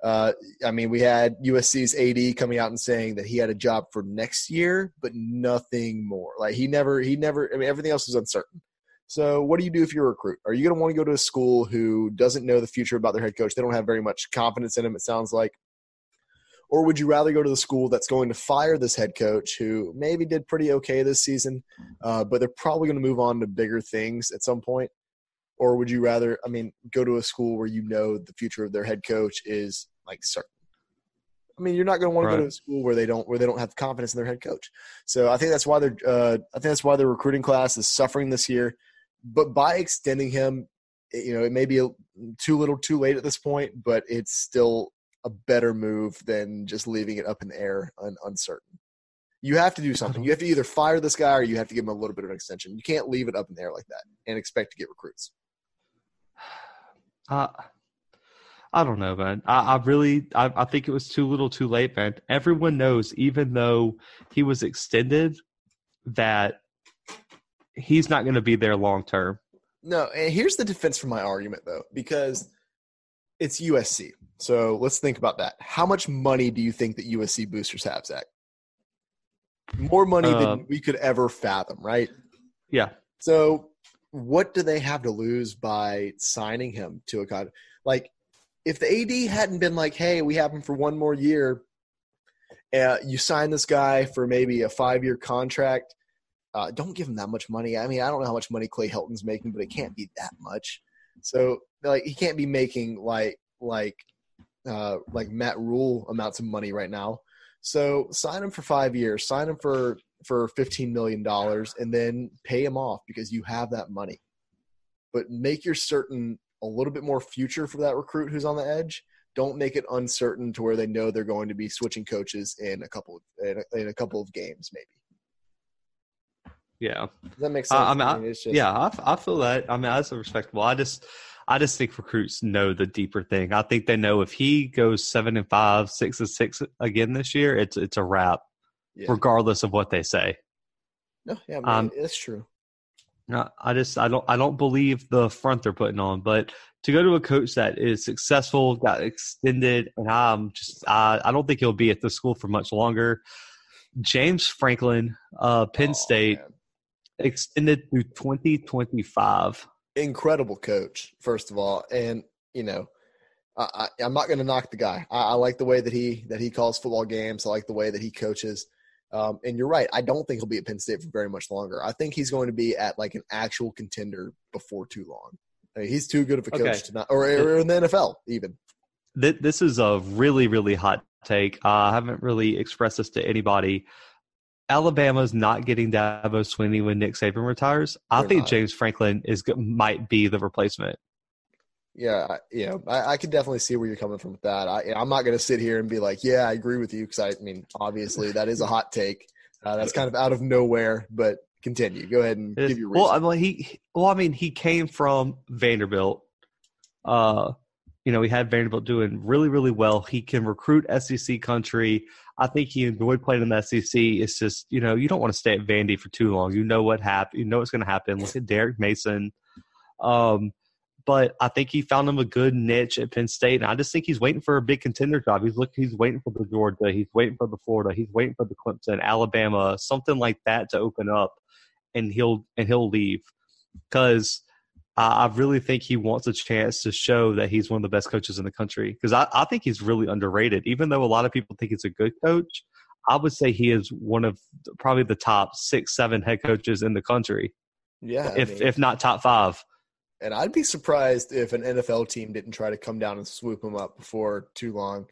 Uh, I mean, we had U S C's A D coming out and saying that he had a job for next year, but nothing more. Like he never, he never, I mean, everything else was uncertain. So what do you do if you're a recruit? Are you going to want to go to a school who doesn't know the future about their head coach? They don't have very much confidence in him, it sounds like. Or would you rather go to the school that's going to fire this head coach who maybe did pretty okay this season, uh, but they're probably going to move on to bigger things at some point? Or would you rather, I mean, go to a school where you know the future of their head coach is like certain? I mean, you're not going to want right. to go to a school where they don't where they don't have confidence in their head coach. So I think that's why they're uh, I think that's why their recruiting class is suffering this year. But by extending him, you know, it may be a, too little, too late at this point, but it's still a better move than just leaving it up in the air and uncertain. You have to do something. You have to either fire this guy or you have to give him a little bit of an extension. You can't leave it up in the air like that and expect to get recruits. Uh, I don't know, man. I, I really – I think it was too little too late, man. Everyone knows, even though he was extended, that he's not going to be there long term. No, and here's the defense for my argument, though, because it's U S C. So let's think about that. How much money do you think that U S C boosters have, Zach? More money uh, than we could ever fathom, right? Yeah. So – what do they have to lose by signing him to a contract? Like, if the A D hadn't been like, hey, we have him for one more year, uh, you sign this guy for maybe a five-year contract, uh, don't give him that much money. I mean, I don't know how much money Clay Helton's making, but it can't be that much. So, like, he can't be making, like, like, uh, like Matt Rhule amounts of money right now. So sign him for five years. Sign him for – for fifteen million dollars and then pay him off because you have that money, but make your certain a little bit more future for that recruit who's on the edge. Don't make it uncertain to where they know they're going to be switching coaches in a couple, in a, in a couple of games, maybe. Yeah. Does that make sense? Uh, I mean, I, I mean, it's just, yeah, I, I feel that. I mean, that's respectable. I just, I just think recruits know the deeper thing. I think they know if he goes seven and five, six and six again this year, it's, it's a wrap. Yeah. Regardless of what they say. No, yeah, man, um, it's true. I just I don't I don't believe the front they're putting on, but to go to a coach that is successful, got extended, and I'm just I, I don't think he'll be at the school for much longer. James Franklin, uh, Penn oh, State, man. Extended through twenty twenty-five. Incredible coach, first of all, and you know. I, I'm not going to knock the guy. I, I like the way that he that he calls football games. I like the way that he coaches. Um, and you're right. I don't think he'll be at Penn State for very much longer. I think he's going to be at like an actual contender before too long. I mean, he's too good of a coach okay. to not, or, or in the N F L even. This is a really, really hot take. Uh, I haven't really expressed this to anybody. Alabama's not getting Dabo Swinney when Nick Saban retires. I They're think not. James Franklin is might be the replacement. Yeah, you know, I, I can definitely see where you're coming from with that. I, I'm not going to sit here and be like, yeah, I agree with you because, I, I mean, obviously that is a hot take. Uh, that's kind of out of nowhere, but continue. Go ahead and give your reason. Well, I mean, he, well, I mean, he came from Vanderbilt. Uh, you know, we had Vanderbilt doing really, really well. He can recruit S E C country. I think he enjoyed playing in the S E C. It's just, you know, you don't want to stay at Vandy for too long. You know what happened. You know what's going to happen. Look at Derek Mason. Um But I think he found him a good niche at Penn State, and I just think he's waiting for a big contender job. He's look, he's waiting for the Georgia, he's waiting for the Florida, he's waiting for the Clemson, Alabama, something like that to open up, and he'll and he'll leave because I, I really think he wants a chance to show that he's one of the best coaches in the country. Because I, I think he's really underrated, even though a lot of people think he's a good coach. I would say he is one of probably the top six, seven head coaches in the country. Yeah. If I mean, if not top five. And I'd be surprised if an N F L team didn't try to come down and swoop him up before too long.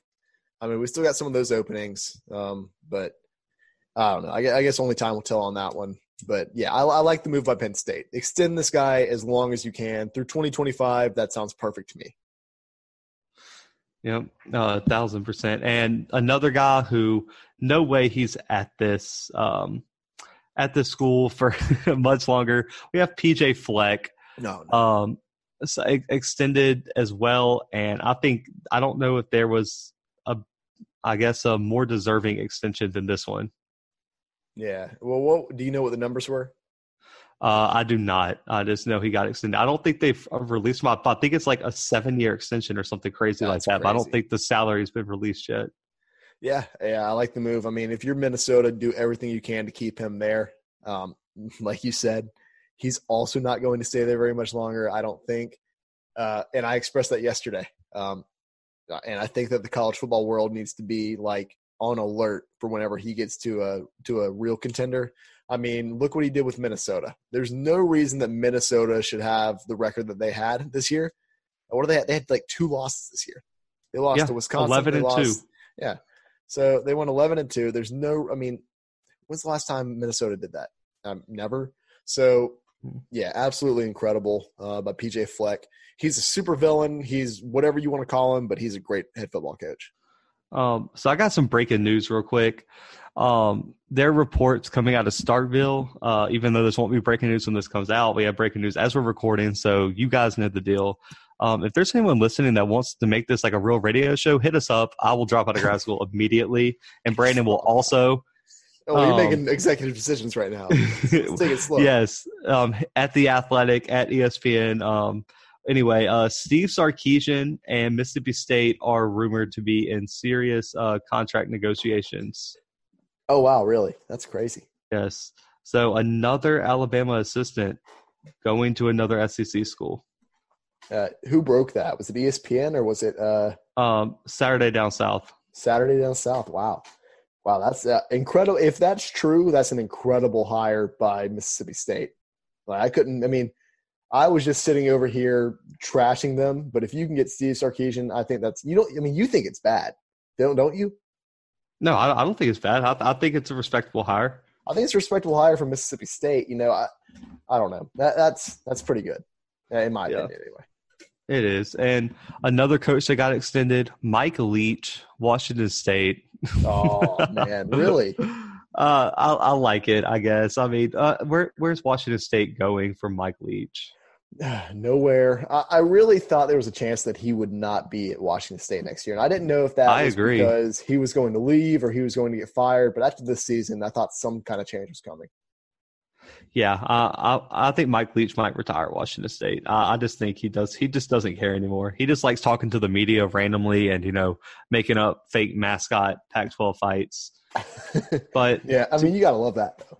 I mean, we still got some of those openings, um, but I don't know. I guess only time will tell on that one. But, yeah, I, I like the move by Penn State. Extend this guy as long as you can. Through twenty twenty-five, that sounds perfect to me. Yep, uh, one thousand percent. And another guy who no way he's at this um, at this school for much longer. We have P J. Fleck. No, no. Um, so extended as well. And I think – I don't know if there was, a, I guess, a more deserving extension than this one. Yeah. Well, what, do you know what the numbers were? Uh, I do not. I just know he got extended. I don't think they've released him. I think it's like a seven-year extension or something crazy That's like that. Crazy. But I don't think the salary's been released yet. Yeah. Yeah. I like the move. I mean, if you're Minnesota, do everything you can to keep him there. Um, like you said, he's also not going to stay there very much longer, I don't think. Uh, and I expressed that yesterday. Um, and I think that the college football world needs to be like, on alert for whenever he gets to a to a real contender. I mean, look what he did with Minnesota. There's no reason that Minnesota should have the record that they had this year. What do they have? They had like two losses this year. They lost yeah, to Wisconsin. Eleven they and lost, two. Yeah. So they won eleven and two. There's no. I mean, when's the last time Minnesota did that? Um, never. So yeah, absolutely incredible uh, by P J Fleck. He's a super villain. He's whatever you want to call him, but he's a great head football coach. Um, so I got some breaking news real quick. Um, there are reports coming out of Starkville, uh, even though this won't be breaking news when this comes out. We have breaking news as we're recording, so you guys know the deal. Um, if there's anyone listening that wants to make this like a real radio show, hit us up. I will drop out of grad school immediately, and Brandon will also. Oh, well, you're um, making executive decisions right now. Let's take it slow. Yes, um, at The Athletic, at E S P N, um, Anyway, uh, Steve Sarkisian and Mississippi State are rumored to be in serious uh, contract negotiations. Oh, wow, really? That's crazy. Yes. So another Alabama assistant going to another S E C school. Uh, who broke that? Was it E S P N or was it uh... – um, Saturday Down South. Saturday Down South, wow. Wow, that's uh, incredible. If that's true, that's an incredible hire by Mississippi State. Like, I couldn't – I mean – I was just sitting over here trashing them, but if you can get Steve Sarkisian, I think that's you don't. I mean, you think it's bad, don't don't you? No, I, I don't think it's bad. I, I think it's a respectable hire. I think it's a respectable hire for Mississippi State. You know, I I don't know. That, that's that's pretty good, in my yeah. opinion, anyway. It is, and another coach that got extended, Mike Leach, Washington State. Oh man, really? Uh, I, I like it, I guess. I mean, uh, where where's Washington State going from Mike Leach? Nowhere. I, I really thought there was a chance that he would not be at Washington State next year. And I didn't know if that I was agree. because he was going to leave or he was going to get fired. But after this season, I thought some kind of change was coming. Yeah, uh, I I think Mike Leach might retire at Washington State. I, I just think he does. He just doesn't care anymore. He just likes talking to the media randomly and, you know, making up fake mascot Pac twelve fights. But yeah, I mean, you got to love that, though.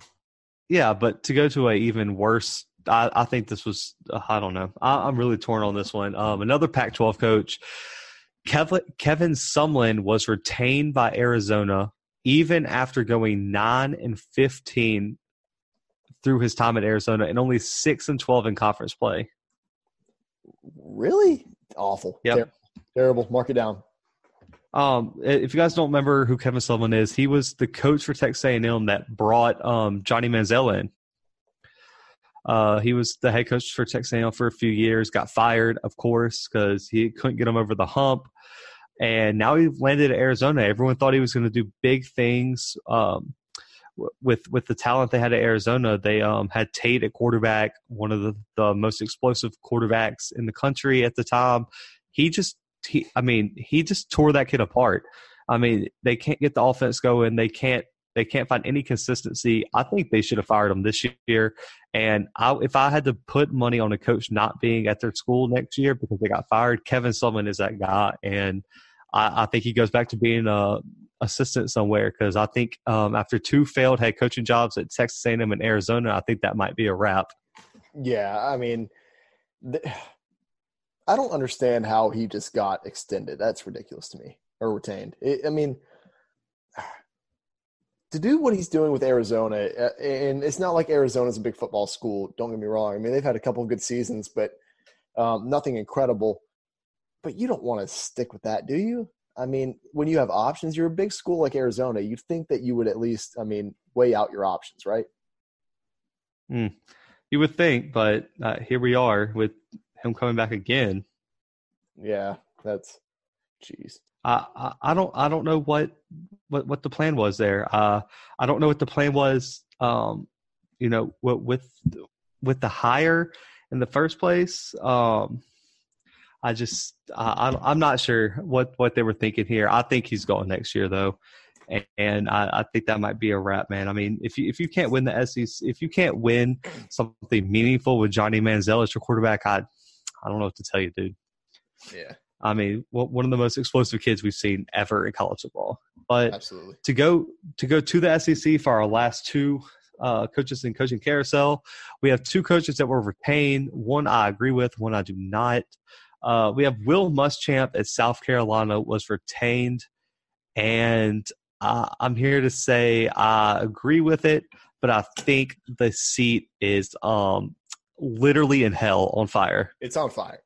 Yeah, but to go to a even worse – I, I think this was uh, – I don't know. I, I'm really torn on this one. Um, another Pac twelve coach, Kevin, Kevin Sumlin, was retained by Arizona even after going nine and fifteen through his time at Arizona and only six and twelve in conference play. Really? Awful. Yep. Terrible. Terrible. Mark it down. Um, if you guys don't remember who Kevin Sumlin is, he was the coach for Texas A and M that brought um, Johnny Manziel in. Uh, he was the head coach for Texas A and M for a few years, got fired, of course, because he couldn't get him over the hump. And now he landed at Arizona. Everyone thought he was going to do big things um, w- with with the talent they had at Arizona. They um, had Tate at quarterback, one of the, the most explosive quarterbacks in the country at the time. He just he, – I mean, he just tore that kid apart. I mean, they can't get the offense going. They can't. They can't find any consistency. I think they should have fired him this year. And I, if I had to put money on a coach not being at their school next year because they got fired, Kevin Sumlin is that guy. And I, I think he goes back to being an assistant somewhere because I think um, after two failed head coaching jobs at Texas A and M and Arizona, I think that might be a wrap. Yeah, I mean, th- I don't understand how he just got extended. That's ridiculous to me, or retained. It, I mean – to do what he's doing with Arizona, and it's not like Arizona's a big football school, don't get me wrong. I mean, they've had a couple of good seasons, but um, nothing incredible. But you don't want to stick with that, do you? I mean, when you have options, you're a big school like Arizona. You'd think that you would at least, I mean, weigh out your options, right? Mm. You would think, but uh, here we are with him coming back again. Yeah, that's jeez. I, I I don't I don't know what what what the plan was there. Uh, I don't know what the plan was. Um, you know, what with with the hire in the first place. Um, I just I, I I'm not sure what what they were thinking here. I think he's going next year though, and, and I, I think that might be a wrap, man. I mean, if you if you can't win the S E C, if you can't win something meaningful with Johnny Manziel as your quarterback, I I don't know what to tell you, dude. Yeah. I mean, one of the most explosive kids we've seen ever in college football. But absolutely. to go to go to the S E C for our last two uh, coaches in coaching carousel, we have two coaches that were retained. One I agree with, one I do not. Uh, we have Will Muschamp at South Carolina was retained, and uh, I'm here to say I agree with it, but I think the seat is um, literally in hell on fire. It's on fire.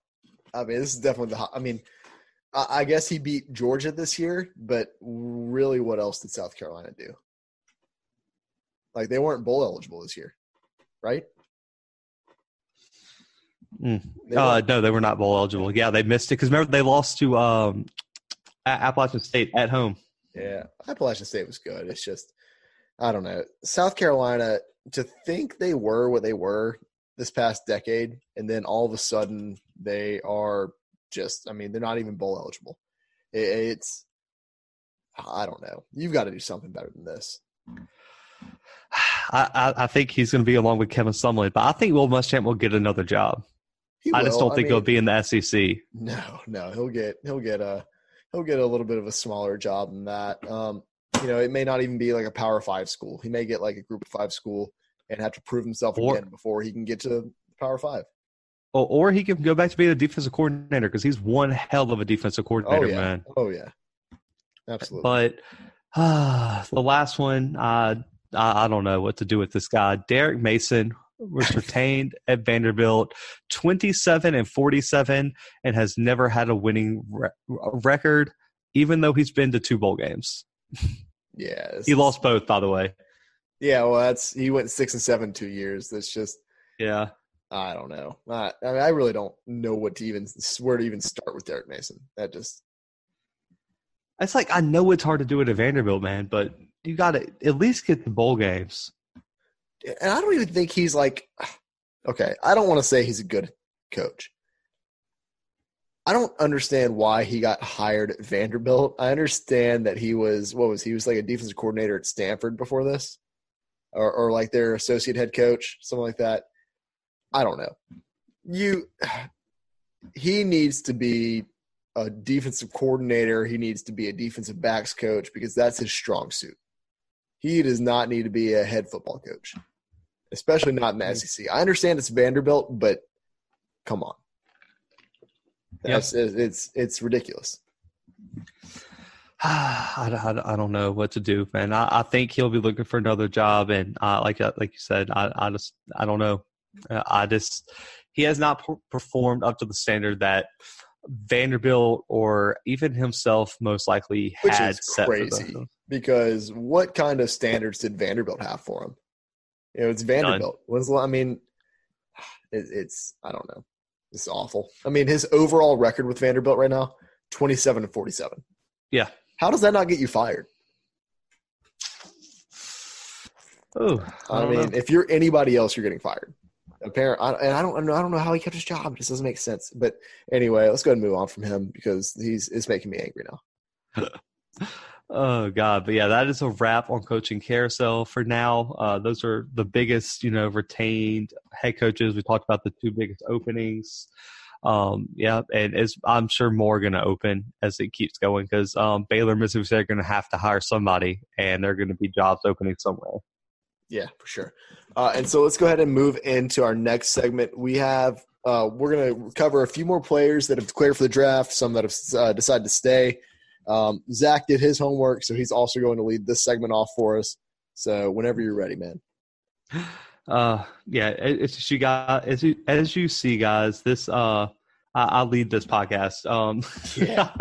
I mean, this is definitely the hot. I mean, I guess he beat Georgia this year, but really what else did South Carolina do? Like, they weren't bowl eligible this year, right? Mm. They uh, no, they were not bowl eligible. Yeah, they missed it because, remember, they lost to um, Appalachian State at home. Yeah, Appalachian State was good. It's just, I don't know. South Carolina, to think they were what they were this past decade, and then all of a sudden – they are just – I mean, they're not even bowl eligible. It's – I don't know. You've got to do something better than this. I, I think he's going to be along with Kevin Sumlin, but I think Will Muschamp will get another job. He I will. just don't I think mean, he'll be in the S E C. No, no. He'll get he'll get a he'll get a little bit of a smaller job than that. Um, you know, it may not even be like a Power Five school. He may get like a Group of Five school and have to prove himself or, again before he can get to Power Five. Oh, or he can go back to being a defensive coordinator because he's one hell of a defensive coordinator, oh, yeah. man. Oh, yeah. Absolutely. But uh, the last one, uh, I, I don't know what to do with this guy. Derek Mason was retained at Vanderbilt, twenty-seven and forty-seven, and has never had a winning re- record, even though he's been to two bowl games. Yeah. He lost both, by the way. Yeah, well, that's he went six and seven two years. That's just – yeah. I don't know. I, I mean, I really don't know what to even where to even start with Derek Mason. That just, it's like I know it's hard to do it at Vanderbilt, man, but you got to at least get the bowl games. And I don't even think he's like, okay, I don't want to say he's a good coach. I don't understand why he got hired at Vanderbilt. I understand that he was what was he was like a defensive coordinator at Stanford before this, or or like their associate head coach, something like that. I don't know. You, he needs to be a defensive coordinator. He needs to be a defensive backs coach because that's his strong suit. He does not need to be a head football coach, especially not in the S E C. I understand it's Vanderbilt, but come on, that's yep. it's it's ridiculous. I, I, I don't know what to do, man. I, I think he'll be looking for another job, and uh, like like you said, I, I just I don't know. Uh, I just he has not p- performed up to the standard that Vanderbilt or even himself most likely had. Which is set crazy for because what kind of standards did Vanderbilt have for him? You know, it's Vanderbilt. When's, I mean, it, it's I don't know. It's awful. I mean, his overall record with Vanderbilt right now twenty-seven and forty-seven. Yeah. How does that not get you fired? Oh, I, I mean, know. If you're anybody else, you're getting fired. Apparently, and I don't, I don't know how he kept his job. It just doesn't make sense. But anyway, let's go ahead and move on from him because he's it's making me angry now. Oh God! But yeah, that is a wrap on coaching carousel for now. Uh, those are the biggest, you know, retained head coaches. We talked about the two biggest openings. Um, yeah, and it's, I'm sure more going to open as it keeps going because um, Baylor, Mississippi State are going to have to hire somebody, and there are going to be jobs opening somewhere. Yeah, for sure. Uh, and so let's go ahead and move into our next segment. We have uh, – we're going to cover a few more players that have declared for the draft, some that have uh, decided to stay. Um, Zach did his homework, so he's also going to lead this segment off for us. So whenever you're ready, man. Uh, yeah, it's just you guys, as you, as you see, guys, this uh, I, I lead this podcast. Um, yeah.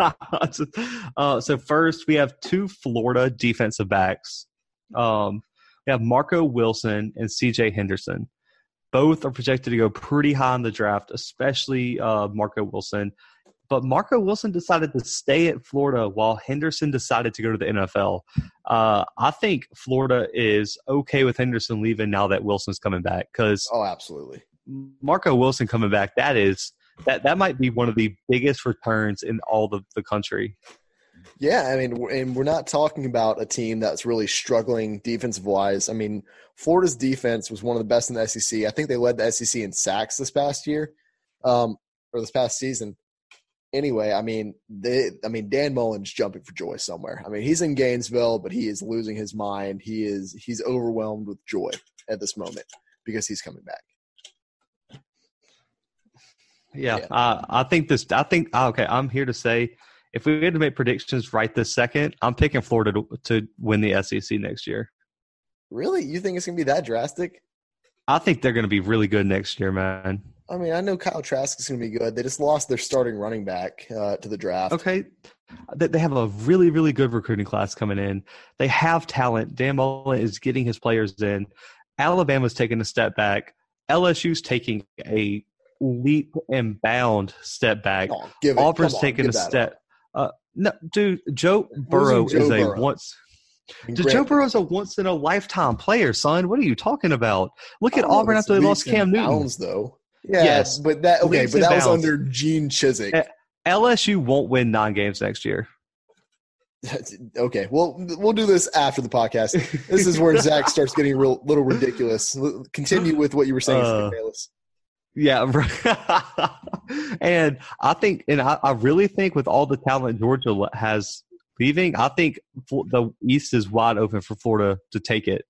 uh, so first, we have two Florida defensive backs. Um, we have Marco Wilson and C J Henderson. Both are projected to go pretty high in the draft, especially uh, Marco Wilson. But Marco Wilson decided to stay at Florida while Henderson decided to go to the N F L. Uh, I think Florida is okay with Henderson leaving now that Wilson's coming back. Because oh, absolutely, Marco Wilson coming back, that is that that might be one of the biggest returns in all the, the country. Yeah, I mean, and we're not talking about a team that's really struggling defensive-wise. I mean, Florida's defense was one of the best in the S E C. I think they led the S E C in sacks this past year, um, or this past season. Anyway, I mean, they, I mean, Dan Mullen's jumping for joy somewhere. I mean, he's in Gainesville, but he is losing his mind. He is he's overwhelmed with joy at this moment because he's coming back. Yeah, yeah. Uh, I think this. I think okay. I'm here to say, if we had to make predictions right this second, I'm picking Florida to, to win the S E C next year. Really? You think it's going to be that drastic? I think they're going to be really good next year, man. I mean, I know Kyle Trask is going to be good. They just lost their starting running back uh, to the draft. Okay. They have a really, really good recruiting class coming in. They have talent. Dan Mullen is getting his players in. Alabama's taking a step back. L S U's taking a leap and bound step back. Oh, give it. Auburn's on, taking a step. Uh, no, dude, Joe Burrow Joe is a Burrow? once. Dude, Joe Burrow's a once in a lifetime player, son. What are you talking about? Look at Auburn after they lost Cam Newton. Bounds, though. Yeah, yes, but that okay, but that bounds. was under Gene Chizik. Uh, L S U won't win nine games next year. Okay, well, we'll do this after the podcast. This is where Zach starts getting a real little ridiculous. Continue with what you were saying, uh, Bayless. Yeah, and I think, and I, I really think with all the talent Georgia has leaving, I think the East is wide open for Florida to take it.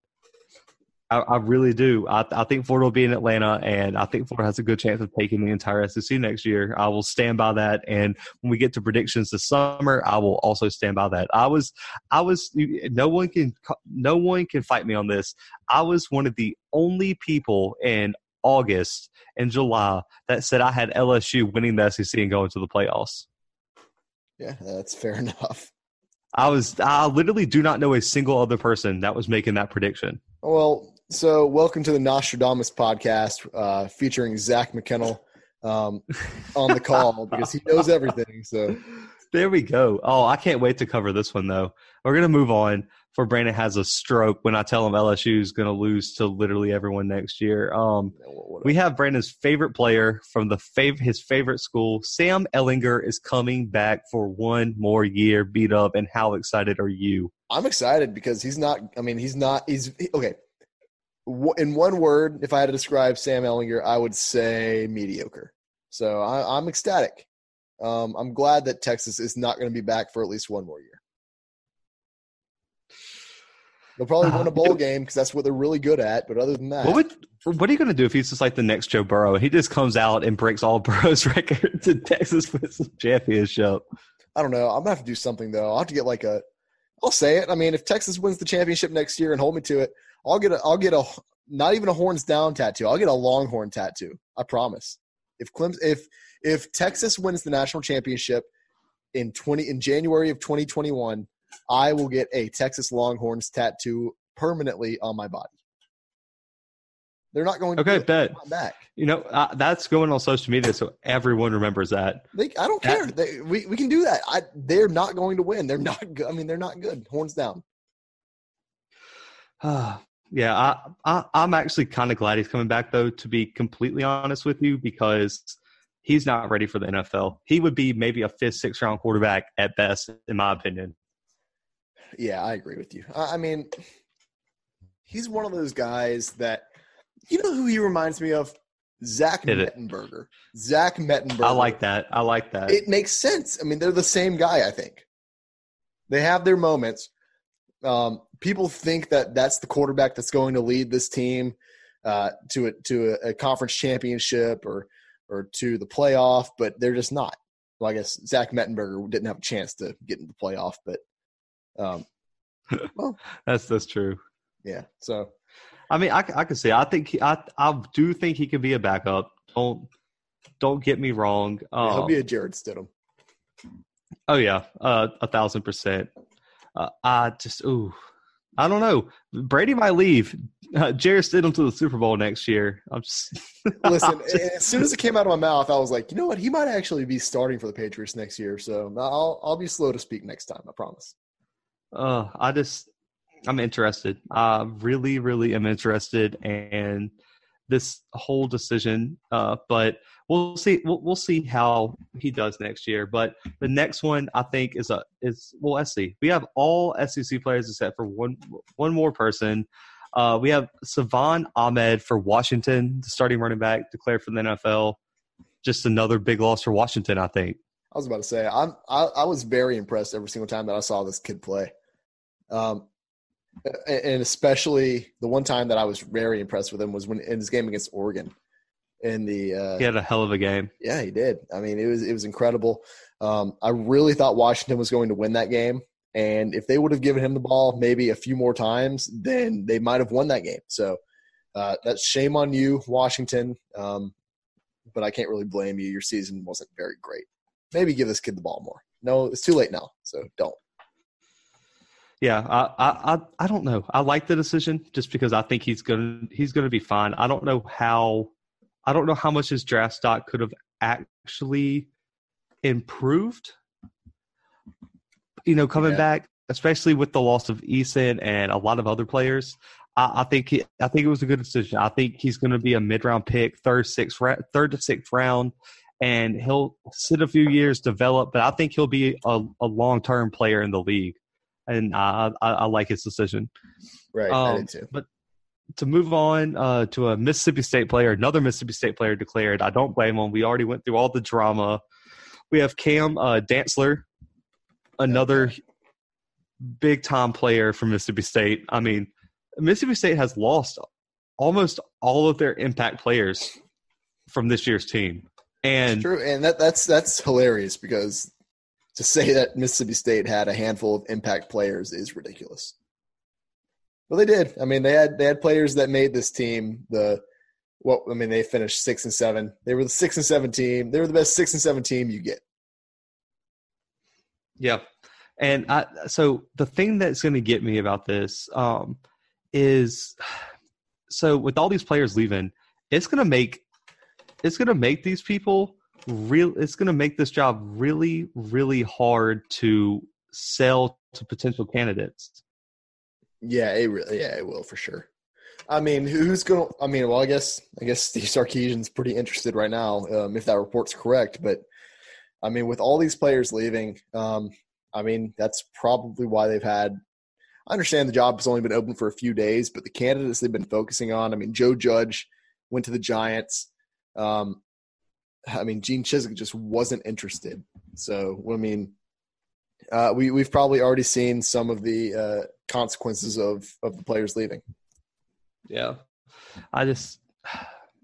I, I really do. I, I think Florida will be in Atlanta, and I think Florida has a good chance of taking the entire S E C next year. I will stand by that, and when we get to predictions this summer, I will also stand by that. I was, I was. No one can, no one can fight me on this. I was one of the only people in August and July that said I had L S U winning the S E C and going to the playoffs. Yeah, that's fair enough. I was I literally do not know a single other person that was making that prediction. Well, so welcome to the Nostradamus podcast uh, featuring Zach McKinnell um, on the call because he knows everything. So there we go. Oh, I can't wait to cover this one though. We're going to move on for Brandon has a stroke when I tell him L S U is going to lose to literally everyone next year. Um, we have Brandon's favorite player from the fav- his favorite school. Sam Ehlinger is coming back for one more year beat up. And how excited are you? I'm excited because he's not – I mean, he's not – he's he, okay. In one word, if I had to describe Sam Ehlinger, I would say mediocre. So I, I'm ecstatic. Um, I'm glad that Texas is not going to be back for at least one more year. They'll probably win a bowl uh, game because that's what they're really good at. But other than that, what would, what are you going to do if he's just like the next Joe Burrow and he just comes out and breaks all Burrow's records in Texas with some championship? I don't know. I'm gonna have to do something though. I'll have to get like a. I'll say it. I mean, if Texas wins the championship next year and hold me to it, I'll get a. I'll get a. Not even a horns down tattoo. I'll get a Longhorn tattoo. I promise. If Clemson, if if Texas wins the national championship in twenty in January of twenty twenty-one. I will get a Texas Longhorns tattoo permanently on my body. They're not going to okay, bet. Come back. You know, uh, that's going on social media, so everyone remembers that. They, I don't that, care. They, we, we can do that. I, they're not going to win. They're not good. I mean, they're not good. Horns down. Uh, yeah, I, I, I'm actually kind of glad he's coming back, though, to be completely honest with you, because – he's not ready for the N F L. He would be maybe a fifth, sixth-round quarterback at best, in my opinion. Yeah, I agree with you. I mean, he's one of those guys that – you know who he reminds me of? Zach Mettenberger. Zach Mettenberger. I like that. I like that. It makes sense. I mean, they're the same guy, I think. They have their moments. Um, people think that that's the quarterback that's going to lead this team uh, to a, to a, a conference championship or – or to the playoff, but they're just not. Well, I guess Zach Mettenberger didn't have a chance to get into the playoff, but um, well, that's that's true. Yeah. So, I mean, I, I can see. I think he, I I do think he can be a backup. Don't don't get me wrong. Um, yeah, he'll be a Jared Stidham. Oh yeah, uh, a thousand percent. Uh, I just ooh, I don't know. Brady might leave. Uh, Jared Stidham to the Super Bowl next year. I'm just listen. I'm just, as soon as it came out of my mouth, I was like, you know what? He might actually be starting for the Patriots next year. So I'll I'll be slow to speak next time. I promise. Uh, I just I'm interested. I really, really am interested in this whole decision. Uh, but we'll see. We'll, we'll see how he does next year. But the next one, I think, is a is well. Let's see. We have all S E C players except for one one more person. Uh, we have Savon Ahmed for Washington, the starting running back, declared for the N F L. Just another big loss for Washington, I think. I was about to say, I'm, I I was very impressed every single time that I saw this kid play. Um, and especially the one time that I was very impressed with him was when in his game against Oregon. In the uh, he had a hell of a game. Yeah, he did. I mean, it was it was incredible. Um, I really thought Washington was going to win that game. And if they would have given him the ball maybe a few more times, then they might have won that game. So uh, that's shame on you, Washington. Um, but I can't really blame you. Your season wasn't very great. Maybe give this kid the ball more. No, it's too late now, so don't. Yeah, I I, I, I don't know. I like the decision just because I think he's gonna he's gonna be fine. I don't know how I don't know how much his draft stock could have actually improved. You know, coming yeah. back, especially with the loss of Eason and a lot of other players, I, I think he, I think it was a good decision. I think he's going to be a mid-round pick, third, sixth, third to sixth round, and he'll sit a few years, develop. But I think he'll be a, a long-term player in the league, and I, I, I like his decision. Right, um, I did too. But to move on uh, to a Mississippi State player, another Mississippi State player declared. I don't blame him. We already went through all the drama. We have Cam uh, Dantzler. Another big-time player from Mississippi State. I mean, Mississippi State has lost almost all of their impact players from this year's team. And it's true, and that, that's that's hilarious because to say that Mississippi State had a handful of impact players is ridiculous. Well, they did. I mean, they had they had players that made this team the well. I mean, they finished six and seven. They were the six and seven team. They were the best six and seven team you get. Yeah. And I, so the thing that's going to get me about this um, is, so with all these players leaving, it's going to make it's going to make these people real. It's going to make this job really, really hard to sell to potential candidates. Yeah, it really. Yeah, it will for sure. I mean, who's going to? I mean, well, I guess I guess Steve Sarkisian's pretty interested right now, um, if that report's correct, but. I mean, with all these players leaving, um, I mean, that's probably why they've had – I understand the job has only been open for a few days, but the candidates they've been focusing on, I mean, Joe Judge went to the Giants. Um, I mean, Gene Chizik just wasn't interested. So, I mean, uh, we, we've probably already seen some of the uh, consequences of, of the players leaving. Yeah. I just –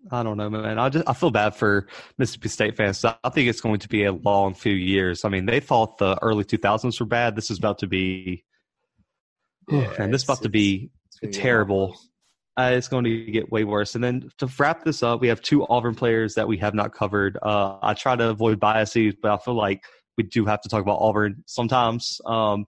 I don't know, man. I just I feel bad for Mississippi State fans. I think it's going to be a long few years. I mean, they thought the early two thousands were bad. This is about to be, yeah, and this is about to be it's terrible. Uh, it's going to get way worse. And then to wrap this up, we have two Auburn players that we have not covered. Uh, I try to avoid biases, but I feel like we do have to talk about Auburn sometimes. Um,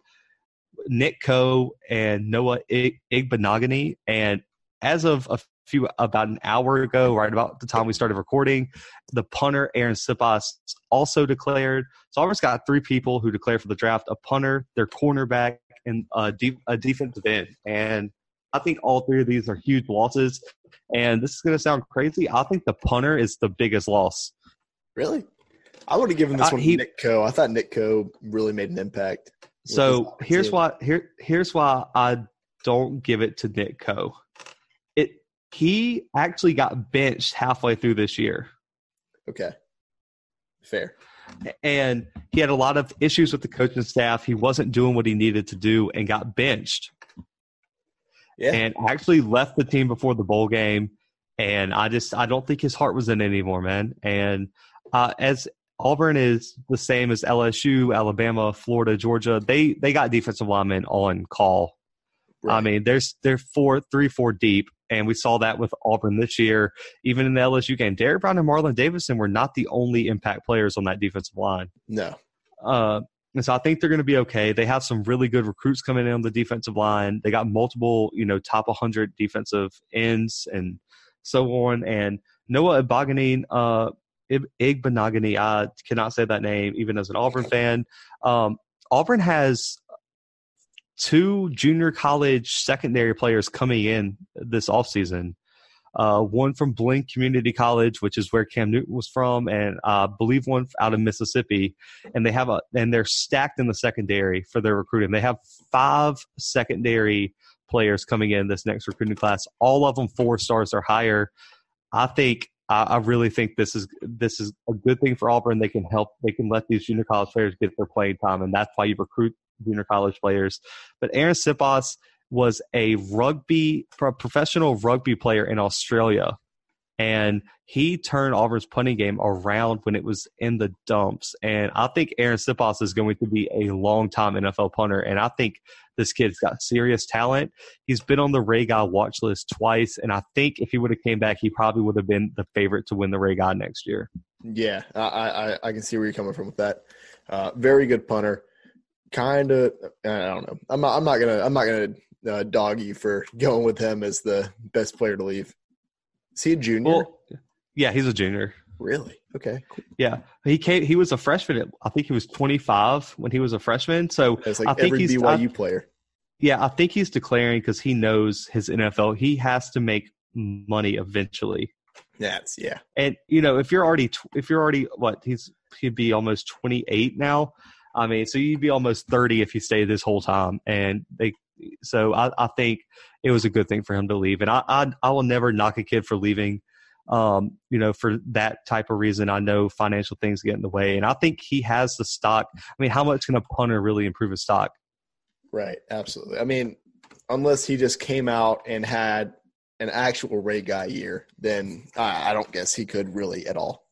Nick Coe and Noah Ig- Igbinoghene, and as of a few about an hour ago, right about the time we started recording, the punter Arryn Siposs also declared. So Auburn's got three people who declared for the draft: a punter, their cornerback, and a, deep, a defensive end. And I think all three of these are huge losses. And this is going to sound crazy. I think the punter is the biggest loss. Really? I would have given this I, one to he, Nick Coe. I thought Nick Coe really made an impact. So here's why. Here, here's why I don't give it to Nick Coe. He actually got benched halfway through this year. Okay. Fair. And he had a lot of issues with the coaching staff. He wasn't doing what he needed to do and got benched. Yeah. And actually left the team before the bowl game. And I just – I don't think his heart was in it anymore, man. And uh, as Auburn is the same as L S U, Alabama, Florida, Georgia, they, they got defensive linemen on call. Right. I mean, there's they're four, three, four deep, and we saw that with Auburn this year. Even in the L S U game, Derrick Brown and Marlon Davidson were not the only impact players on that defensive line. No. Uh, and so I think they're going to be okay. They have some really good recruits coming in on the defensive line. They got multiple, you know, top one hundred defensive ends and so on. And Noah Igbinoghene, uh, Igbinoghene, I cannot say that name, even as an Auburn fan. Um, Auburn has two junior college secondary players coming in this offseason. Uh, one from Blaine Community College, which is where Cam Newton was from, and I uh, believe one out of Mississippi. And they have a and they're stacked in the secondary for their recruiting. They have five secondary players coming in this next recruiting class. All of them four stars or higher. I think I, I really think this is this is a good thing for Auburn. They can help. They can let these junior college players get their playing time, and that's why you recruit junior college players. But Arryn Siposs was a rugby a professional rugby player in Australia, and he turned Auburn's punting game around when it was in the dumps. And I think Arryn Siposs is going to be a long-time N F L punter, and I think this kid's got serious talent. He's been on the Ray Guy watch list twice, and I think if he would have came back, he probably would have been the favorite to win the Ray Guy next year. Yeah, I, I, I can see where you're coming from with that. Uh, very good punter. Kind of, I don't know. I'm not. I'm not gonna. I'm not gonna uh, dog you for going with him as the best player to leave. Is he a junior? Well, yeah, he's a junior. Really? Okay. Cool. Yeah, he came. He was a freshman. At, I think he was twenty-five when he was a freshman. So it's like I every think he's B Y U I, player. Yeah, I think he's declaring because he knows his N F L. He has to make money eventually. That's yeah. And you know, if you're already, tw- if you're already, what he's he'd be almost twenty-eight now. I mean, so you'd be almost thirty if you stayed this whole time. And they, so I, I think it was a good thing for him to leave. And I I, I will never knock a kid for leaving, um, you know, for that type of reason. I know financial things get in the way. And I think he has the stock. I mean, how much can a punter really improve his stock? Right, absolutely. I mean, unless he just came out and had an actual Ray Guy year, then I, I don't guess he could really at all.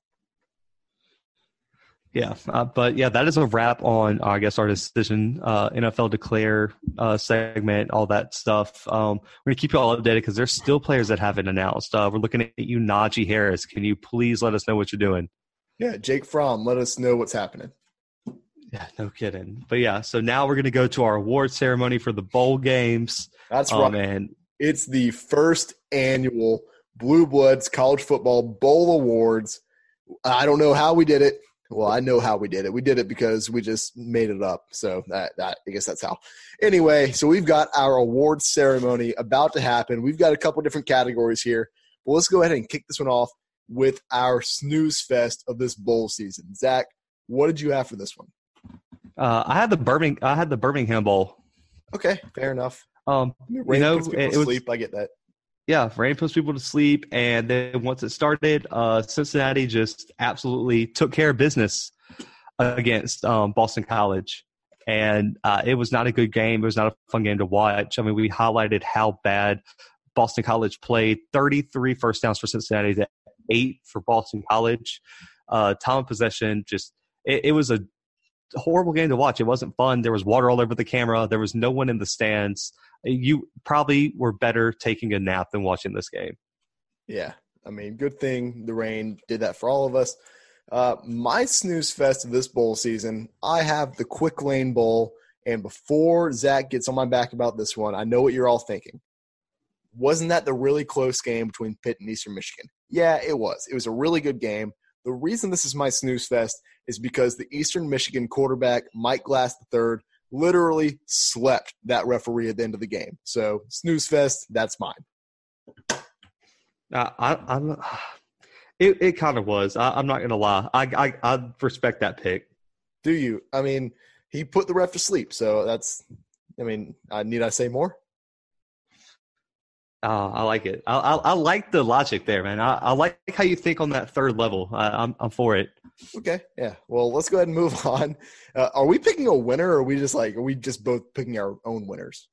Yeah, uh, but yeah, that is a wrap on, I guess, our decision, uh, N F L Declare uh, segment, all that stuff. Um, we're going to keep you all updated because there's still players that haven't announced. Uh, we're looking at you, Najee Harris. Can you please let us know what you're doing? Yeah, Jake Fromm, let us know what's happening. Yeah, no kidding. But yeah, so now we're going to go to our award ceremony for the bowl games. That's um, right. And it's the first annual Blue Bloods College Football Bowl Awards. I don't know how we did it. Well, I know how we did it. We did it because we just made it up. So that, that, I guess that's how. Anyway, so we've got our award ceremony about to happen. We've got a couple different categories here. But let's go ahead and kick this one off with our snooze fest of this bowl season. Zach, what did you have for this one? Uh, I had the Birmingham. I had the Birmingham Bowl. Okay, fair enough. Um, rain you know, puts people it, to it sleep. Was, I get that. Yeah, rain puts people to sleep, and then once it started, uh, Cincinnati just absolutely took care of business against um, Boston College, and uh, it was not a good game. It was not a fun game to watch. I mean, we highlighted how bad Boston College played. thirty-three first downs for Cincinnati to eight for Boston College. Uh, time of possession, just it, it was a horrible game to watch. It wasn't fun. There was water all over the camera. There was no one in the stands. You probably were better taking a nap than watching this game. Yeah. I mean, good thing the rain did that for all of us. Uh, my snooze fest of this bowl season, I have the Quick Lane Bowl. And before Zach gets on my back about this one, I know what you're all thinking. Wasn't that the really close game between Pitt and Eastern Michigan? Yeah, it was. It was a really good game. The reason this is my snooze fest is because the Eastern Michigan quarterback, Mike Glass the third, literally slept that referee at the end of the game. So snooze fest, that's mine. Uh, I, I'm, it it kind of was. I, I'm not going to lie. I, I I respect that pick. Do you? I mean, he put the ref to sleep. So that's. I mean, uh, need I say more? Uh, I like it. I, I I like the logic there, man. I, I like how you think on that third level. I, I'm I'm for it. Okay, yeah. Well, let's go ahead and move on. Uh, are we picking a winner, or are we just like are we just both picking our own winners?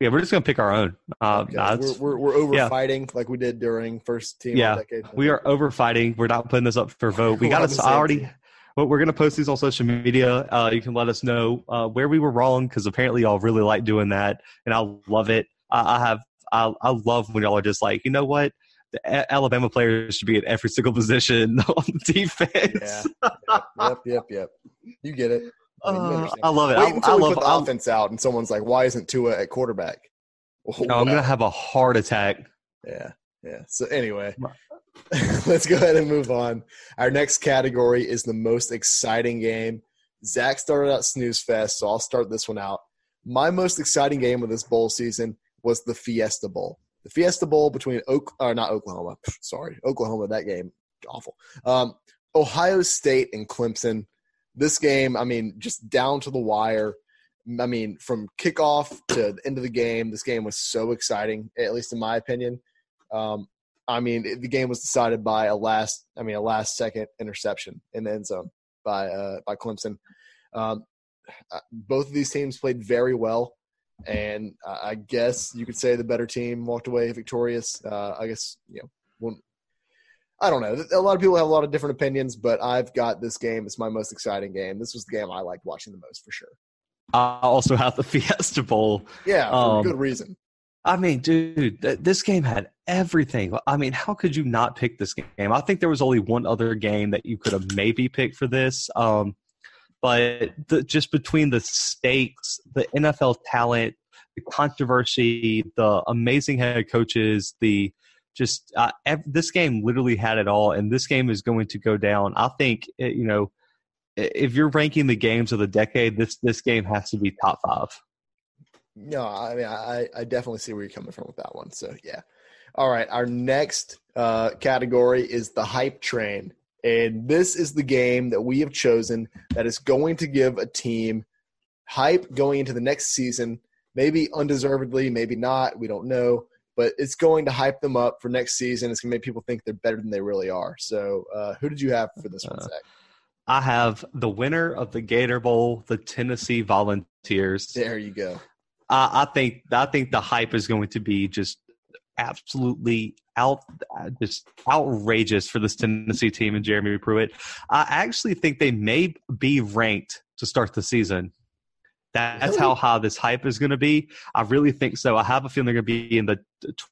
Yeah, we're just gonna pick our own. Uh, okay. nah, we're, we're we're over yeah. fighting like we did during first team. Yeah, decade. we are over fighting. We're not putting this up for vote. We got us. I already. But we're going to post these on social media. Uh, you can let us know uh, where we were wrong, because apparently y'all really like doing that, and I love it. I, I have I, I love when y'all are just like, you know what? The A- Alabama players should be at every single position on the defense. Yeah. Yep, yep, yep. You get it. I, mean, uh, I love it. Wait until I, I we love, put the I'll, offense out, and someone's like, "Why isn't Tua at quarterback?" Oh, no, wow. I'm gonna have a heart attack. Yeah, yeah. So anyway, let's go ahead and move on. Our next category is the most exciting game. Zach started out snooze fest, so I'll start this one out. My most exciting game of this bowl season was the Fiesta Bowl. The Fiesta Bowl between Oak, or not Oklahoma. Sorry, Oklahoma. That game awful. Um, Ohio State and Clemson. This game, I mean, just down to the wire. I mean, from kickoff to the end of the game, this game was so exciting, at least in my opinion. Um, I mean, it, the game was decided by a last, I mean, a last-second interception in the end zone by uh, by Clemson. Um, both of these teams played very well, and I guess you could say the better team walked away victorious. Uh, I guess, you know, we'll, I don't know. A lot of people have a lot of different opinions, but I've got this game. It's my most exciting game. This was the game I liked watching the most, for sure. I also have the Fiesta Bowl. Yeah, for um, good reason. I mean, dude, th- this game had everything. I mean, how could you not pick this game? I think there was only one other game that you could have maybe picked for this. Um, but the, just between the stakes, the N F L talent, the controversy, the amazing head coaches, the – Just uh, ev- this game literally had it all, and this game is going to go down. I think, you know, if you're ranking the games of the decade, this this game has to be top five. No, I mean, I, I definitely see where you're coming from with that one. So, yeah. All right, our next uh, category is the hype train, and this is the game that we have chosen that is going to give a team hype going into the next season, maybe undeservedly, maybe not. We don't know. But it's going to hype them up for next season. It's going to make people think they're better than they really are. So uh, who did you have for this one, Zach? Uh, I have the winner of the Gator Bowl, the Tennessee Volunteers. There you go. Uh, I think I think the hype is going to be just absolutely out, just outrageous for this Tennessee team and Jeremy Pruitt. I actually think they may be ranked to start the season. That's how high this hype is going to be. I really think so. I have a feeling they're going to be in the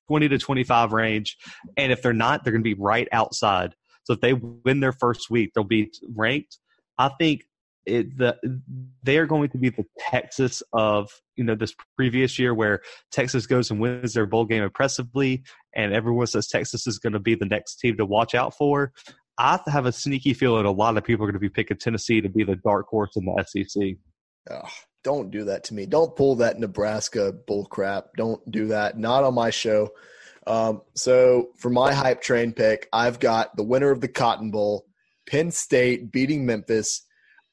twenty to twenty-five range. And if they're not, they're going to be right outside. So if they win their first week, they'll be ranked. I think it, the, they are going to be the Texas of, you know, this previous year where Texas goes and wins their bowl game impressively, and everyone says Texas is going to be the next team to watch out for. I have a sneaky feeling a lot of people are going to be picking Tennessee to be the dark horse in the S E C. Oh, don't do that to me. Don't pull that Nebraska bull crap. Don't do that. Not on my show. Um, so for my hype train pick, I've got the winner of the Cotton Bowl, Penn State beating Memphis.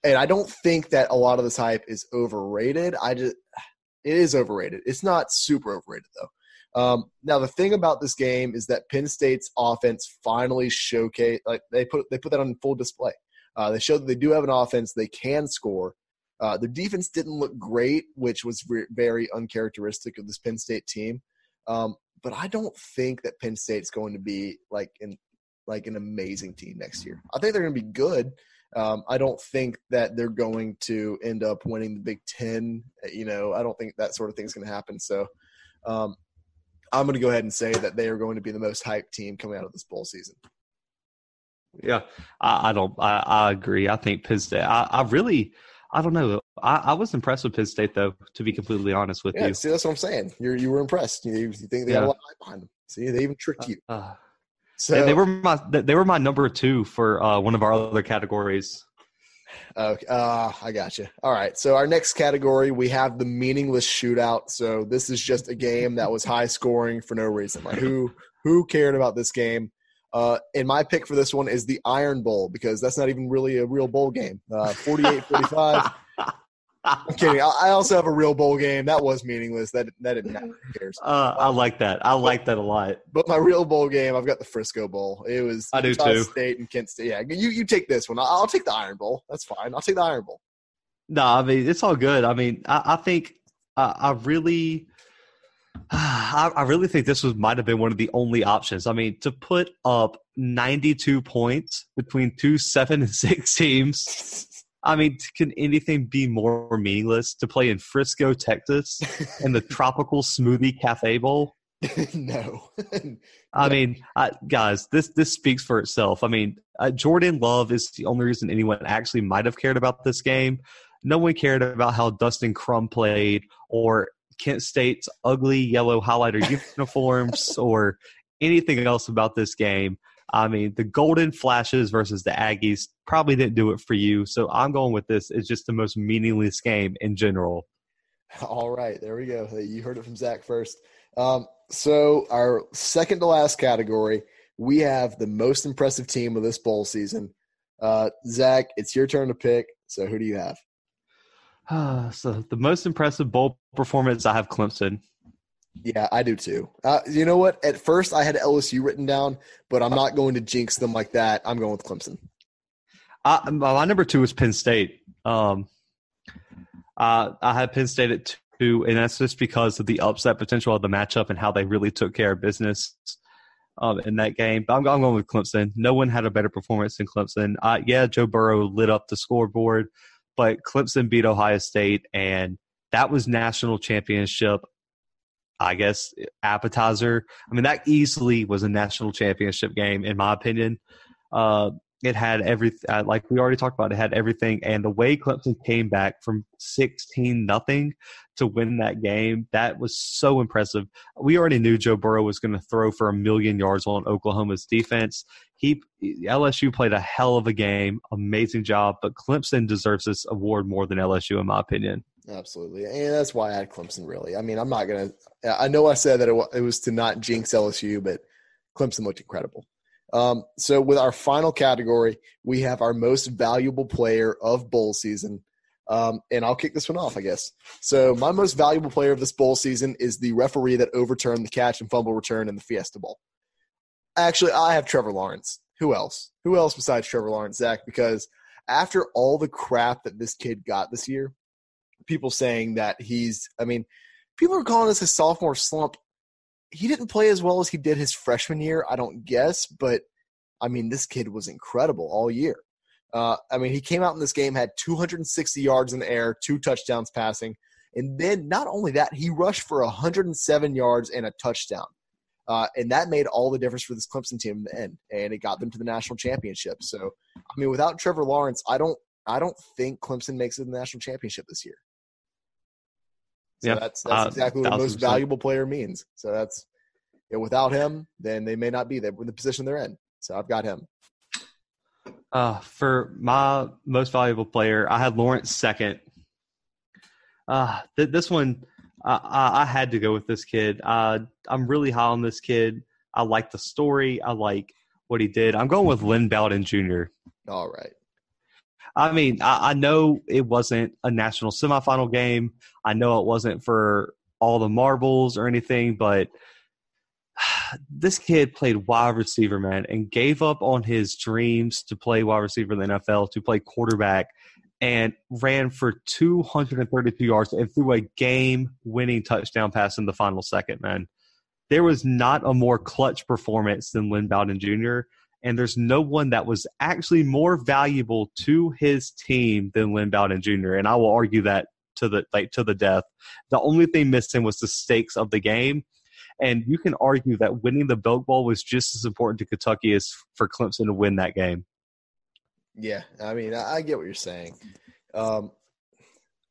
And I don't think that a lot of this hype is overrated. I just, it is overrated. It's not super overrated though. Um, now the thing about this game is that Penn State's offense finally showcased, like they put, they put that on full display. Uh, they showed that they do have an offense. They can score. Uh, their defense didn't look great, which was re- very uncharacteristic of this Penn State team. Um, but I don't think that Penn State's going to be like an like an amazing team next year. I think they're going to be good. Um, I don't think that they're going to end up winning the Big Ten. You know, I don't think that sort of thing's going to happen. So um, I'm going to go ahead and say that they are going to be the most hyped team coming out of this bowl season. Yeah, I, I don't. I, I agree. I think Penn State. I, I really. I don't know. I, I was impressed with Penn State, though, to be completely honest with yeah, you. Yeah, see, that's what I'm saying. You you were impressed. You, you think they yeah. had a lot of hype behind them. See, they even tricked you. Uh, uh, so and they were my they were my number two for uh, one of our other categories. Okay, uh, I got you. All right, so our next category, we have the meaningless shootout. So this is just a game that was high scoring for no reason. Like who who cared about this game? Uh, and my pick for this one is the Iron Bowl, because that's not even really a real bowl game. forty-eight forty-five I'm kidding. I, I also have a real bowl game. That was meaningless. That that didn't matter. Who cares? Uh, I like that. I like that a lot. But my real bowl game, I've got the Frisco Bowl. It was I Utah do too. State and Kent State. Yeah, you, you take this one. I'll, I'll take the Iron Bowl. That's fine. I'll take the Iron Bowl. No, I mean, it's all good. I mean, I, I think uh, I really – I really think this was might have been one of the only options. I mean, to put up ninety-two points between two seven and six teams. I mean, can anything be more meaningless to play in Frisco, Texas, in the Tropical Smoothie Cafe Bowl? No. I mean, I, guys, this, this speaks for itself. I mean, uh, Jordan Love is the only reason anyone actually might have cared about this game. No one cared about how Dustin Crum played or Kent State's ugly yellow highlighter uniforms or anything else about this game. I mean, the Golden Flashes versus the Aggies probably didn't do it for you. So I'm going with this. It's just the most meaningless game in general. All right. There we go. You heard it from Zach first. Um, so our second to last category, we have the most impressive team of this bowl season. Uh, Zach, it's your turn to pick. So who do you have? Uh, so the most impressive bowl performance, I have Clemson. Yeah, I do too. Uh, you know what? At first I had L S U written down, but I'm not going to jinx them like that. I'm going with Clemson. Uh, my number two is Penn State. Um, uh, I had Penn State at two, and that's just because of the upset potential of the matchup and how they really took care of business um, in that game. But I'm, I'm going with Clemson. No one had a better performance than Clemson. Uh, yeah, Joe Burrow lit up the scoreboard, but Clemson beat Ohio State, and that was national championship, I guess, appetizer. I mean, that easily was a national championship game, in my opinion. Uh, it had everything, uh, like we already talked about, it had everything. And the way Clemson came back from sixteen nothing to win that game, that was so impressive. We already knew Joe Burrow was going to throw for a million yards on Oklahoma's defense. He L S U played a hell of a game, amazing job, but Clemson deserves this award more than L S U, in my opinion. Absolutely. And that's why I had Clemson, really. I mean, I'm not going to – I know I said that it was to not jinx L S U, but Clemson looked incredible. Um, so with our final category, we have our most valuable player of bowl season. Um, and I'll kick this one off, I guess. So my most valuable player of this bowl season is the referee that overturned the catch and fumble return in the Fiesta Bowl. Actually, I have Trevor Lawrence. Who else? Who else besides Trevor Lawrence, Zach? Because after all the crap that this kid got this year, people saying that he's – I mean, people are calling this a sophomore slump. He didn't play as well as he did his freshman year, I don't guess. But, I mean, this kid was incredible all year. Uh, I mean, he came out in this game, had two hundred sixty yards in the air, two touchdowns passing. And then not only that, he rushed for one hundred seven yards and a touchdown. Uh, and that made all the difference for this Clemson team in the end. And it got them to the national championship. So, I mean, without Trevor Lawrence, I don't, I don't think Clemson makes it to the national championship this year. So yeah, that's, that's uh, exactly what the most valuable player means. So that's you know, without him, then they may not be there in the position they're in. So I've got him. Uh, for my most valuable player, I had Lawrence second. Uh, th- this one, uh, I-, I had to go with this kid. Uh, I'm really high on this kid. I like the story. I like what he did. I'm going with Lynn Bowden Junior All right. I mean, I, I know it wasn't a national semifinal game. I know it wasn't for all the marbles or anything, but this kid played wide receiver, man, and gave up on his dreams to play wide receiver in the N F L, to play quarterback, and ran for two hundred thirty-two yards and threw a game-winning touchdown pass in the final second, man. There was not a more clutch performance than Lynn Bowden Junior, and there's no one that was actually more valuable to his team than Lynn Bowden Junior And I will argue that to the like to the death. The only thing missing was the stakes of the game. And you can argue that winning the Belk Bowl was just as important to Kentucky as for Clemson to win that game. Yeah, I mean, I get what you're saying. Um,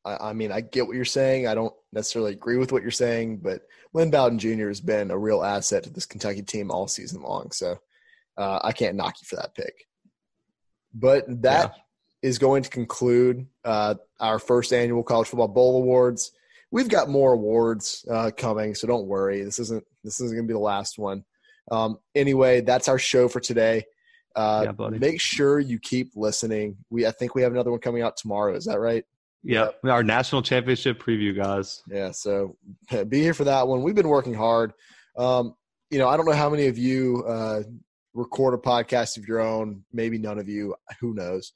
I, I mean, I get what you're saying. I don't necessarily agree with what you're saying, but Lynn Bowden Junior has been a real asset to this Kentucky team all season long. So, Uh, I can't knock you for that pick. But that yeah. is going to conclude uh, our first annual College Football Bowl Awards. We've got more awards uh, coming, so don't worry. This isn't this isn't going to be the last one. Um, anyway, that's our show for today. Uh, yeah, buddy. Make sure you keep listening. We I think we have another one coming out tomorrow. Is that right? Yeah, yep. Our national championship preview, guys. Yeah, so be here for that one. We've been working hard. Um, you know, I don't know how many of you uh, – record a podcast of your own, maybe none of you, who knows.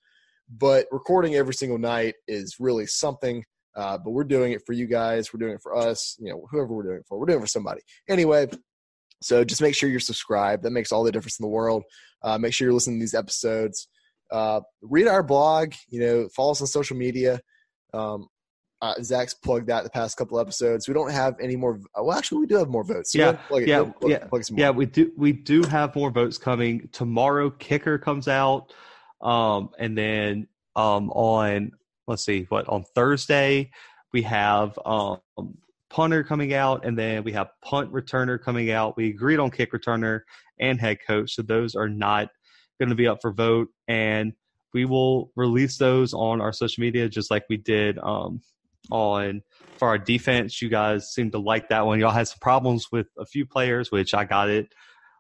But recording every single night is really something, uh, but we're doing it for you guys. We're doing it for us, you know, whoever we're doing it for. We're doing it for somebody. Anyway, So just make sure you're subscribed. That makes all the difference in the world. Uh, make sure you're listening to these episodes. Uh, read our blog. You know, follow us on social media. Um, uh, Zach's plugged that the past couple episodes. We don't have any more. Well, actually, we do have more votes. So yeah, plug it, yeah, plug, yeah, plug yeah. We do. We do have more votes coming tomorrow. Kicker comes out, um, and then um, on let's see what on Thursday we have. Um, punter coming out, and then we have punt returner coming out. We agreed on kick returner and head coach, so those are not going to be up for vote, and we will release those on our social media just like we did um, on for our defense. You guys seem to like that one. Y'all had some problems with a few players, which I got it.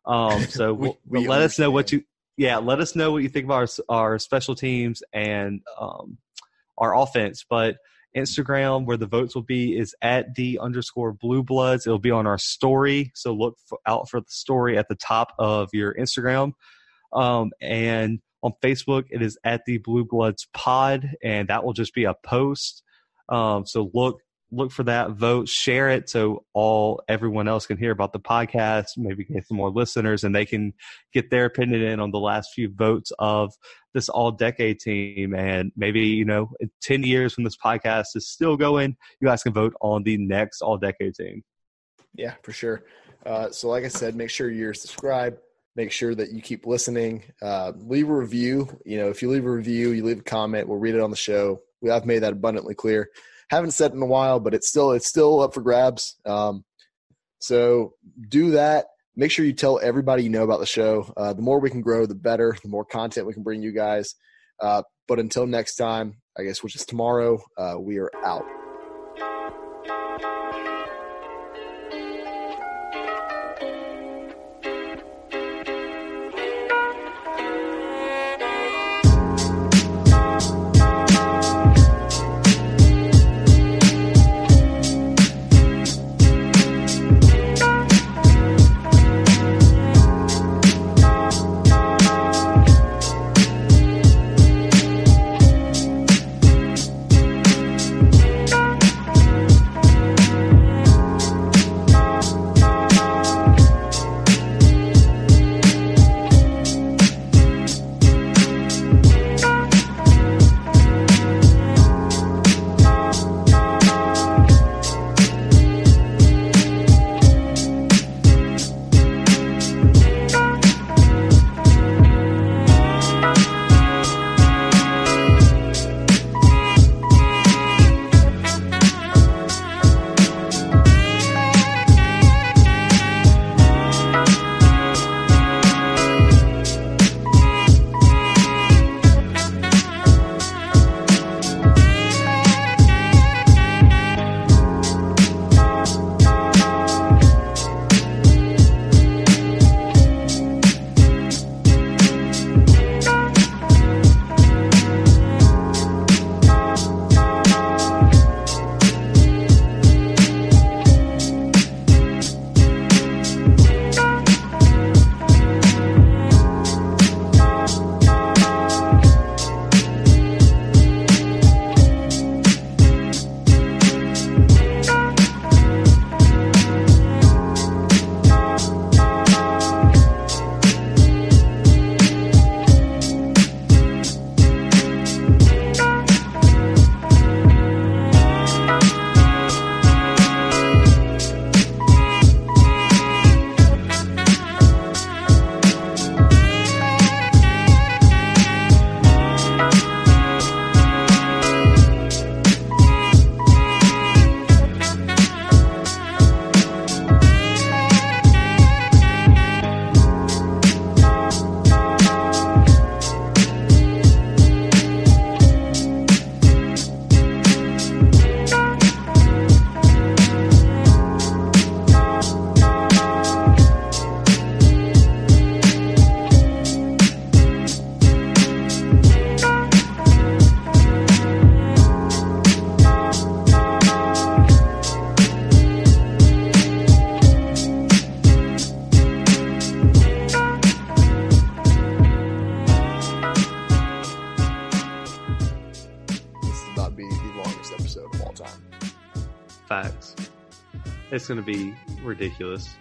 Um, so we, we'll, we let understand. us know what you yeah let us know what you think about our, our special teams and um, our offense, but Instagram, where the votes will be, is at the underscore blue bloods. It'll be on our story, so look for, out for the story at the top of your Instagram. Um, and on Facebook, it is at the blue bloods pod, and that will just be a post. Um, so look, look for that vote, share it so all everyone else can hear about the podcast. Maybe get some more listeners, and they can get their opinion in on the last few votes of this all-decade team. And maybe, you know, in ten years when this podcast is still going, you guys can vote on the next all-decade team. Yeah, for sure. Uh, so like I said, make sure you're subscribed. Make sure that you keep listening. Uh, leave a review. You know, if you leave a review, you leave a comment, we'll read it on the show. We have made that abundantly clear. Haven't said it in a while, but it's still it's still up for grabs. Um, so do that. Make sure you tell everybody you know about the show. Uh, the more we can grow, the better. The more content we can bring you guys. Uh, but until next time, I guess, which is tomorrow, uh, we are out. It's going to be ridiculous.